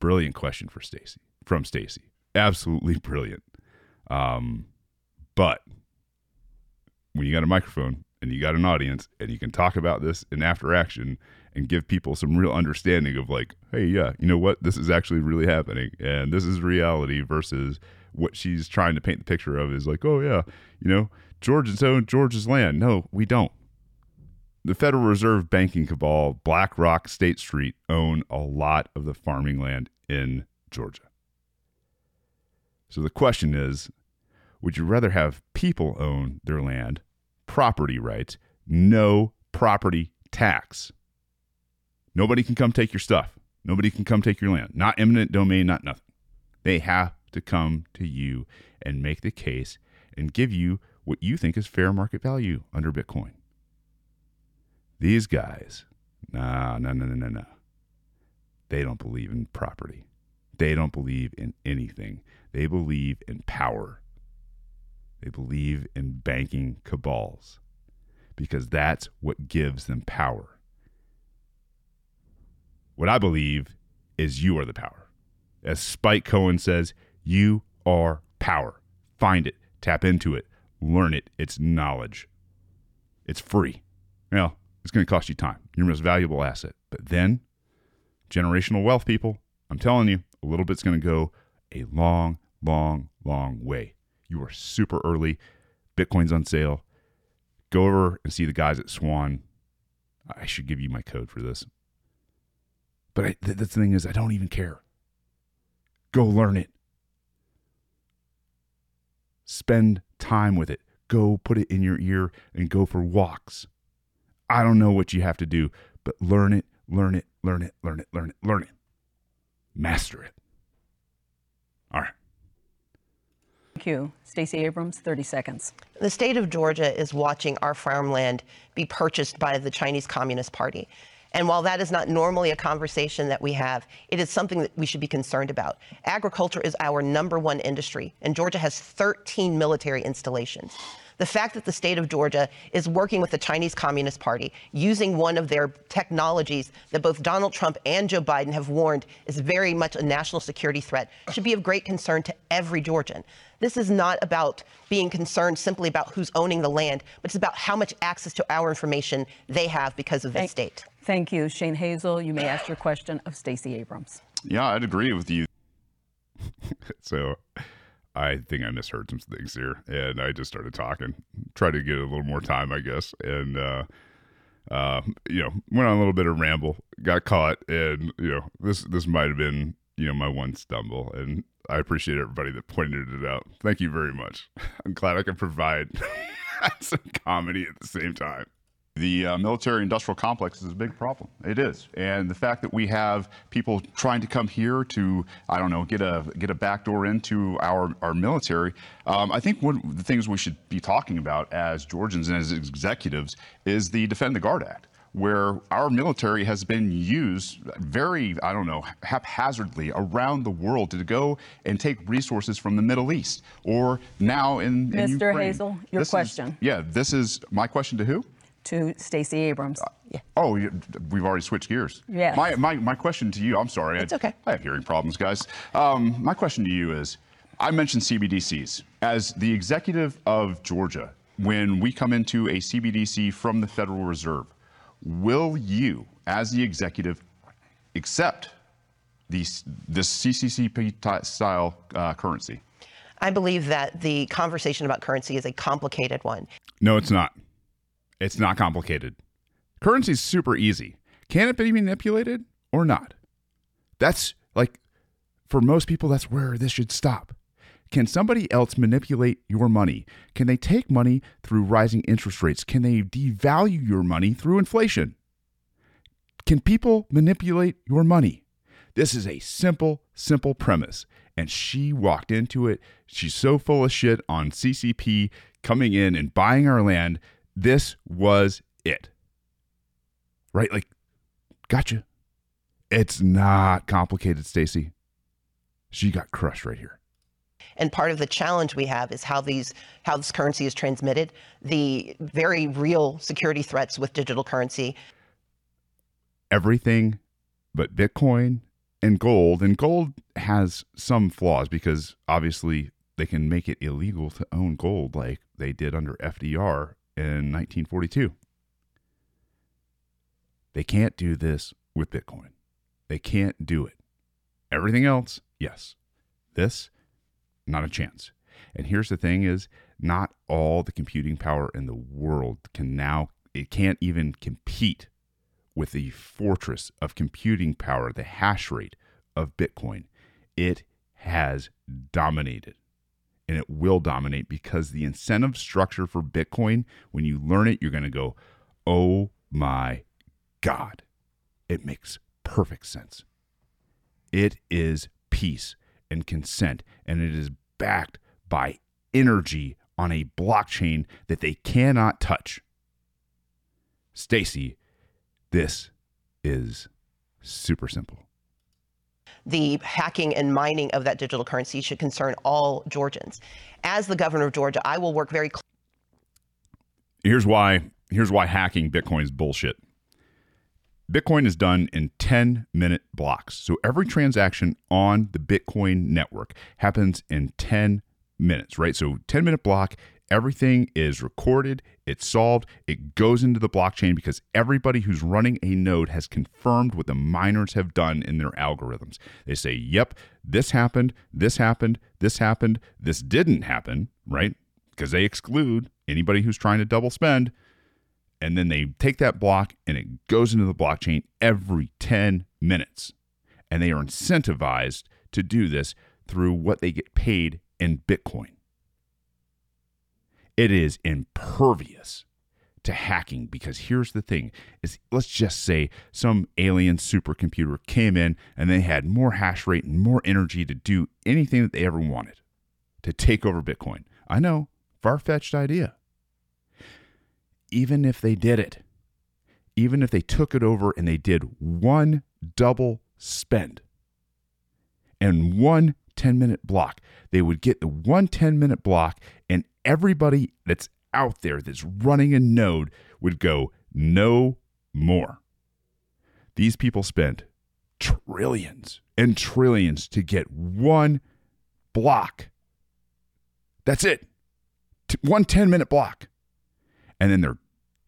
brilliant question for Stacey, from Stacey. Absolutely brilliant. Um, but when you got a microphone and you got an audience and you can talk about this in after action and give people some real understanding of like, hey, yeah, you know what? This is actually really happening and this is reality versus what she's trying to paint the picture of is like, oh yeah, you know, Georgia's own Georgia's land. No, we don't. The Federal Reserve banking cabal, BlackRock, State Street own a lot of the farming land in Georgia. So the question is, would you rather have people own their land, property rights, no property tax? Nobody can come take your stuff. Nobody can come take your land. Not eminent domain, not nothing. They have to come to you and make the case and give you what you think is fair market value under Bitcoin. These guys, nah, no, no, no, no, no. They don't believe in property. They don't believe in anything. They believe in power. They believe in banking cabals because that's what gives them power. What I believe is you are the power. As Spike Cohen says, you are power. Find it, tap into it, learn it. It's knowledge. It's free. Well, it's going to cost you time, your most valuable asset. But then, generational wealth, people, I'm telling you, a little bit's going to go a long, long, long way. You are super early. Bitcoin's on sale. Go over and see the guys at Swan. I should give you my code for this. But I, th- the thing is, I don't even care. Go learn it. Spend time with it. Go put it in your ear and go for walks. I don't know what you have to do, but learn it, learn it, learn it, learn it, learn it, learn it. Master it. All right. Thank you. Stacey Abrams, thirty seconds. The state of Georgia is watching our farmland be purchased by the Chinese Communist Party. And while that is not normally a conversation that we have, it is something that we should be concerned about. Agriculture is our number one industry, and Georgia has thirteen military installations. The fact that the state of Georgia is working with the Chinese Communist Party, using one of their technologies that both Donald Trump and Joe Biden have warned is very much a national security threat, should be of great concern to every Georgian. This is not about being concerned simply about who's owning the land, but it's about how much access to our information they have because of this state. Thank you, Shane Hazel. You may ask your question of Stacey Abrams. Yeah, I'd agree with you. So I think I misheard some things here, and I just started talking, tried to get a little more time, I guess. And, uh, uh, you know, went on a little bit of ramble, got caught. And, you know, this, this might've been, you know, my one stumble, and I appreciate everybody that pointed it out. Thank you very much. I'm glad I can provide some comedy at the same time. The uh, military industrial complex is a big problem. It is. And the fact that we have people trying to come here to, I don't know, get a get a backdoor into our, our military. Um, I think one of the things we should be talking about as Georgians and as executives is the Defend the Guard Act, where our military has been used very, I don't know, haphazardly around the world to go and take resources from the Middle East or now in, in Mister Ukraine. Hazel, your this question. Is, yeah, this is my question to who? To Stacey Abrams. Uh, yeah. Oh, we've already switched gears. Yeah. My, my my question to you, I'm sorry. It's I, okay. I have hearing problems, guys. Um, my question to you is, I mentioned C B D Cs. As the executive of Georgia, when we come into a C B D C from the Federal Reserve, will you, as the executive, accept these, this C C P-style uh, currency? I believe that the conversation about currency is a complicated one. No, it's not. It's not complicated. Currency is super easy. Can it be manipulated or not? That's like, for most people, that's where this should stop. Can somebody else manipulate your money? Can they take money through rising interest rates? Can they devalue your money through inflation? Can people manipulate your money? This is a simple, simple premise. And she walked into it. She's so full of shit on C C P coming in and buying our land. This was it, right? Like, gotcha. It's not complicated, Stacey. She got crushed right here. And part of the challenge we have is how these how this currency is transmitted, the very real security threats with digital currency. Everything but Bitcoin and gold, and gold has some flaws because obviously they can make it illegal to own gold like they did under F D R. In nineteen forty-two. They can't do this with Bitcoin. They can't do it. Everything else, yes. This, not a chance. And here's the thing is, not all the computing power in the world can now, it can't even compete with the fortress of computing power, the hash rate of Bitcoin. It has dominated. And it will dominate because the incentive structure for Bitcoin, when you learn it, you're going to go, oh my God, it makes perfect sense. It is peace and consent, and it is backed by energy on a blockchain that they cannot touch. Stacey, this is super simple. The hacking and mining of that digital currency should concern all Georgians. As the governor of Georgia, I will work very closely. Here's why, here's why hacking Bitcoin is bullshit. Bitcoin is done in ten minute blocks. So every transaction on the Bitcoin network happens in ten minutes, right? So ten minute block, everything is recorded, it's solved, it goes into the blockchain because everybody who's running a node has confirmed what the miners have done in their algorithms. They say, yep, this happened, this happened, this happened, this didn't happen, right? Because they exclude anybody who's trying to double spend. And then they take that block and it goes into the blockchain every ten minutes. And they are incentivized to do this through what they get paid in Bitcoin. It is impervious to hacking because here's the thing is, let's just say some alien supercomputer came in and they had more hash rate and more energy to do anything that they ever wanted to take over Bitcoin. I know, far-fetched idea. Even if they did it, even if they took it over and they did one double spend and one ten minute block, they would get the one ten minute block and everybody that's out there that's running a node would go no more. These people spent trillions and trillions to get one block. That's it. One ten-minute block. And then they're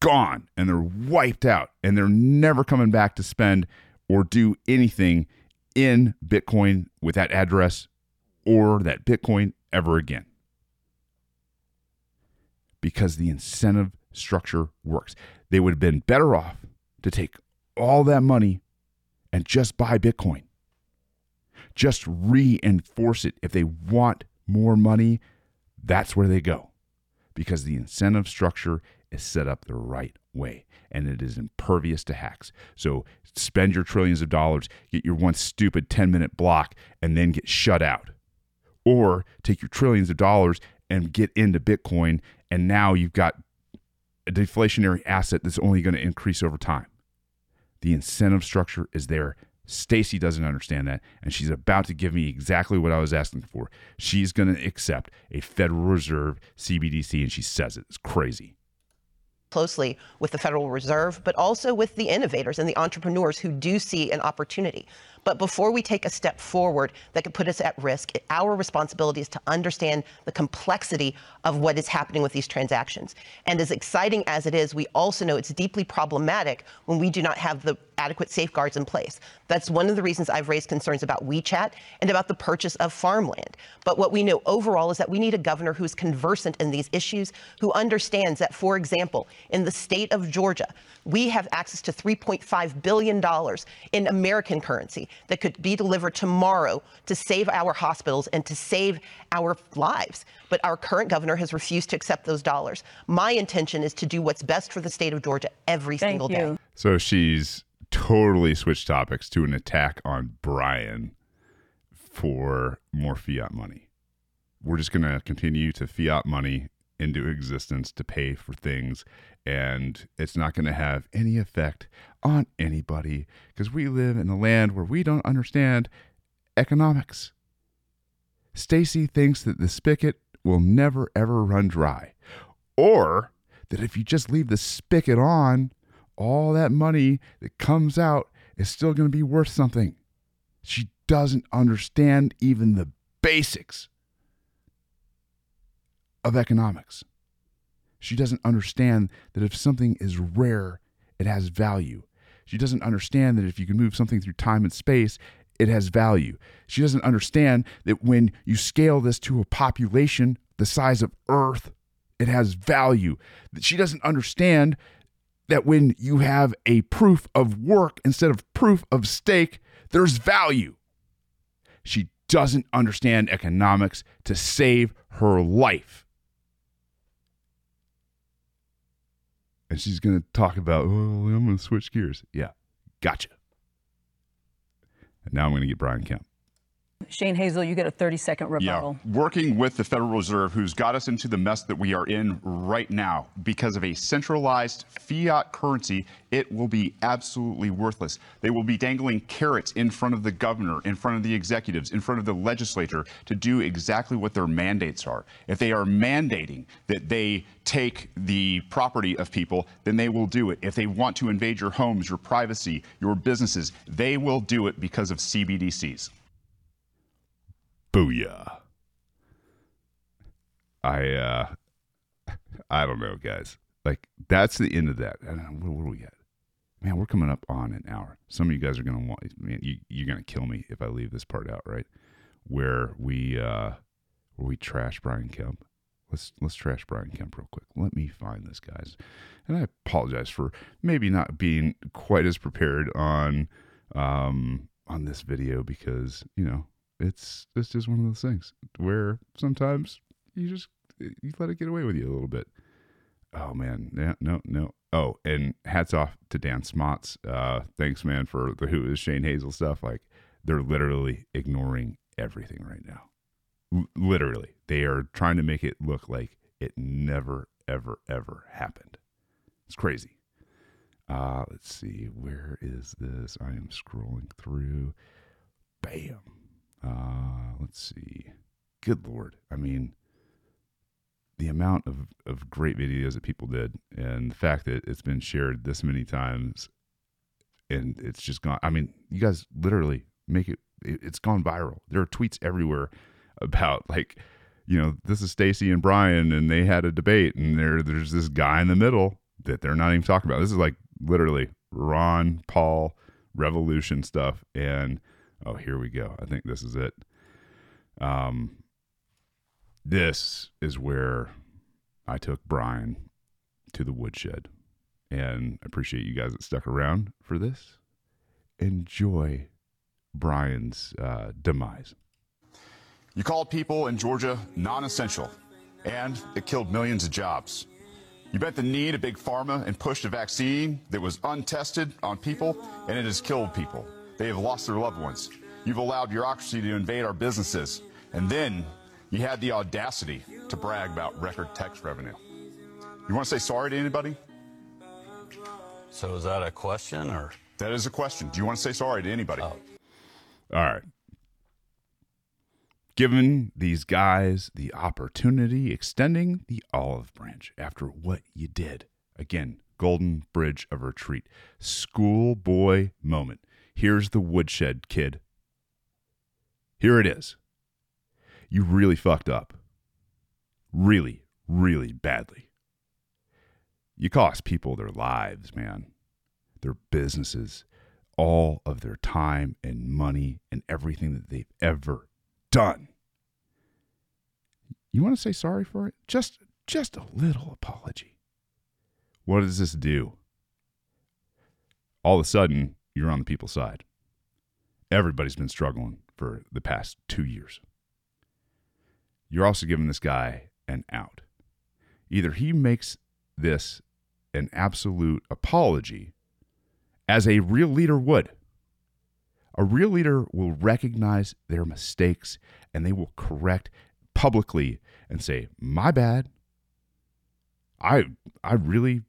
gone and they're wiped out and they're never coming back to spend or do anything in Bitcoin with that address or that Bitcoin ever again. Because the incentive structure works. They would have been better off to take all that money and just buy Bitcoin. Just reinforce it. If they want more money, that's where they go. Because the incentive structure is set up the right way and it is impervious to hacks. So spend your trillions of dollars, get your one stupid ten-minute block, and then get shut out. Or take your trillions of dollars and get into Bitcoin, and now you've got a deflationary asset that's only going to increase over time. The incentive structure is there. Stacey doesn't understand that, and she's about to give me exactly what I was asking for. She's going to accept a Federal Reserve C B D C, and she says it. It's crazy. Closely with the Federal Reserve, but also with the innovators and the entrepreneurs who do see an opportunity. But before we take a step forward that could put us at risk, our responsibility is to understand the complexity of what is happening with these transactions. And as exciting as it is, we also know it's deeply problematic when we do not have the adequate safeguards in place. That's one of the reasons I've raised concerns about WeChat and about the purchase of farmland. But what we know overall is that we need a governor who's conversant in these issues, who understands that, for example, in the state of Georgia, we have access to three point five billion dollars in American currency that could be delivered tomorrow to save our hospitals and to save our lives. But our current governor has refused to accept those dollars. My intention is to do what's best for the state of Georgia every Thank single you. Day. So she's totally switched topics to an attack on Brian for more fiat money. We're just going to continue to fiat money into existence to pay for things, and it's not going to have any effect on anybody because we live in a land where we don't understand economics. Stacey thinks that the spigot will never ever run dry, or that if you just leave the spigot on, all that money that comes out is still going to be worth something. She doesn't understand even the basics of economics. She doesn't understand that if something is rare, it has value. She doesn't understand that if you can move something through time and space, it has value. She doesn't understand that when you scale this to a population the size of Earth, it has value. She doesn't understand that when you have a proof of work instead of proof of stake, there's value. She doesn't understand economics to save her life. And she's going to talk about, well, I'm going to switch gears. Yeah, gotcha. And now I'm going to get Brian Kemp. Shane Hazel, you get a thirty-second rebuttal. Yeah. Working with the Federal Reserve, who's got us into the mess that we are in right now, because of a centralized fiat currency, it will be absolutely worthless. They will be dangling carrots in front of the governor, in front of the executives, in front of the legislature to do exactly what their mandates are. If they are mandating that they take the property of people, then they will do it. If they want to invade your homes, your privacy, your businesses, they will do it because of C B D Cs. Booyah. I, uh, I don't know, guys. Like, that's the end of that. I don't know, where are we at? Man, we're coming up on an hour. Some of you guys are going to want, man, you, you're going to kill me if I leave this part out, right? Where we, uh, where we trash Brian Kemp. Let's, let's trash Brian Kemp real quick. Let me find this, guys. And I apologize for maybe not being quite as prepared on, um, on this video because, you know, It's it's just one of those things where sometimes you just you let it get away with you a little bit. Oh, man. Yeah, no, no. Oh, and hats off to Dan Smotts. Uh, thanks, man, for the Who Is Shane Hazel stuff. Like, they're literally ignoring everything right now. L- literally. They are trying to make it look like it never, ever, ever happened. It's crazy. Uh, let's see. Where is this? I am scrolling through. Bam. Uh, let's see. Good Lord. I mean, the amount of, of great videos that people did and the fact that it's been shared this many times and it's just gone. I mean, you guys literally make it, it it's gone viral. There are tweets everywhere about, like, you know, this is Stacey and Brian and they had a debate and there there's this guy in the middle that they're not even talking about. This is like literally Ron Paul revolution stuff. And, oh, here we go. I think this is it. Um, This is where I took Brian to the woodshed, and I appreciate you guys that stuck around for this. Enjoy Brian's uh, demise. You called people in Georgia non-essential, and it killed millions of jobs. You bent the knee to big pharma and pushed a vaccine that was untested on people, and it has killed people. They have lost their loved ones. You've allowed bureaucracy to invade our businesses, and then you had the audacity to brag about record tax revenue. You want to say sorry to anybody? So is that a question, or? That is a question. Do you want to say sorry to anybody? Oh. All right. Giving these guys the opportunity, extending the olive branch after what you did. Again, golden bridge of retreat. Schoolboy moment. Here's the woodshed, kid. Here it is. You really fucked up. Really, really badly. You cost people their lives, man. Their businesses, all of their time and money and everything that they've ever done. You want to say sorry for it? Just, just a little apology. What does this do? All of a sudden, you're on the people's side. Everybody's been struggling for the past two years. You're also giving this guy an out. Either he makes this an absolute apology, as a real leader would. A real leader will recognize their mistakes and they will correct publicly and say, my bad. I I really,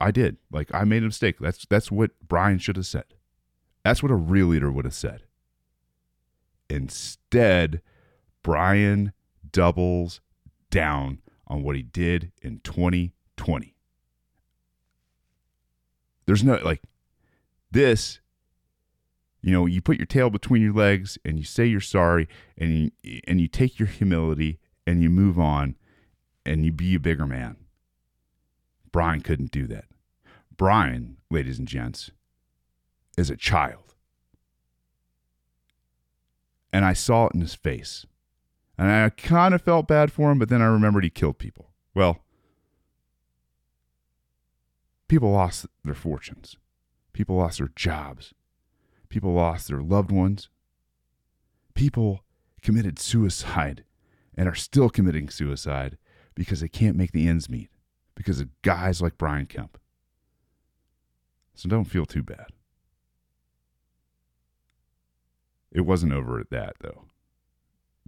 I did. Like, I made a mistake. That's that's what Brian should have said. That's what a real leader would have said. Instead, Brian doubles down on what he did in twenty twenty. There's no, like, this, you know, you put your tail between your legs and you say you're sorry and you, and you take your humility and you move on and you be a bigger man. Brian couldn't do that. Brian, ladies and gents, is a child. And I saw it in his face. And I kind of felt bad for him, but then I remembered he killed people. Well, people lost their fortunes. People lost their jobs. People lost their loved ones. People committed suicide and are still committing suicide because they can't make the ends meet because of guys like Brian Kemp. So don't feel too bad. It wasn't over at that, though.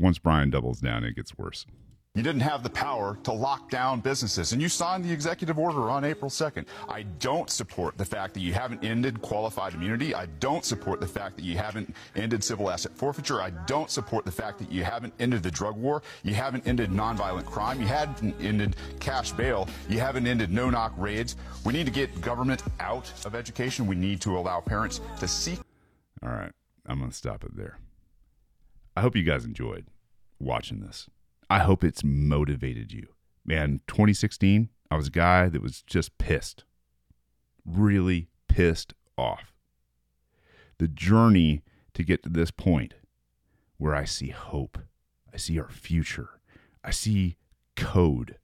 Once Brian doubles down, it gets worse. You didn't have the power to lock down businesses, and you signed the executive order on April second. I don't support the fact that you haven't ended qualified immunity. I don't support the fact that you haven't ended civil asset forfeiture. I don't support the fact that you haven't ended the drug war. You haven't ended nonviolent crime. You haven't ended cash bail. You haven't ended no-knock raids. We need to get government out of education. We need to allow parents to seek. All right, I'm going to stop it there. I hope you guys enjoyed watching this. I hope it's motivated you. Man, twenty sixteen, I was a guy that was just pissed. Really pissed off. The journey to get to this point where I see hope. I see our future. I see code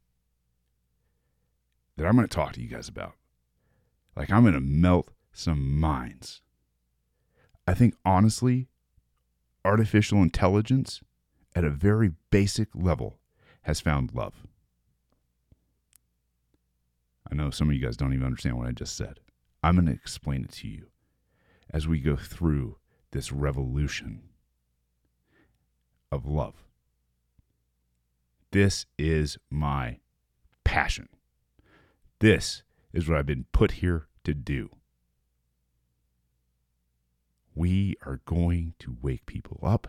that I'm going to talk to you guys about. Like, I'm going to melt some minds. I think, honestly, artificial intelligence at a very basic level has found love. I know some of you guys don't even understand what I just said. I'm going to explain it to you as we go through this revolution of love. This is my passion. This is what I've been put here to do. We are going to wake people up.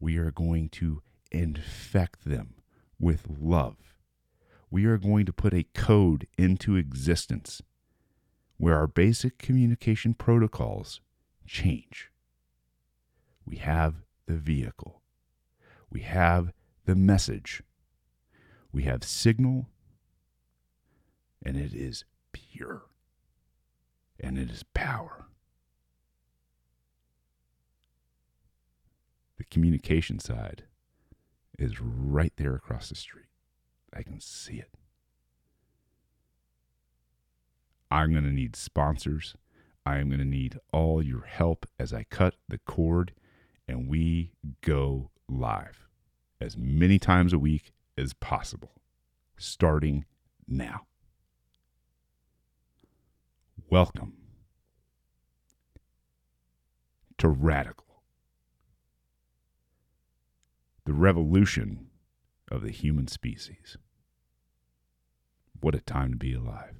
We are going to infect them with love. we are going to put a code into existence where our basic communication protocols change. We have the vehicle. We have the message. We have signal, and it is pure, and it is power. The communication side is right there across the street. I can see it. I'm going to need sponsors. I am going to need all your help as I cut the cord and we go live as many times a week as possible, starting now. Welcome to Radical, the revolution of the human species. What a time to be alive.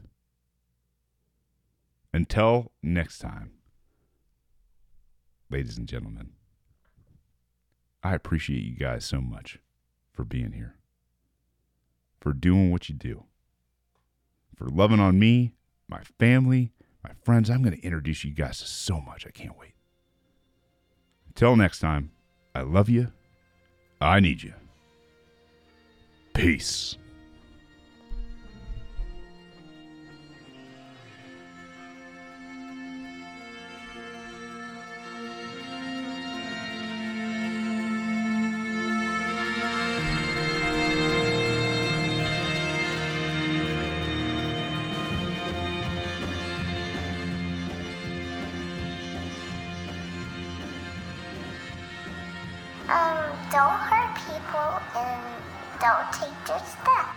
Until next time, ladies and gentlemen, I appreciate you guys so much for being here, for doing what you do, for loving on me, my family, my friends. I'm going to introduce you guys to so much. I can't wait. Until next time, I love you. I need you. Peace. Um, don't hurt people and don't take their stuff.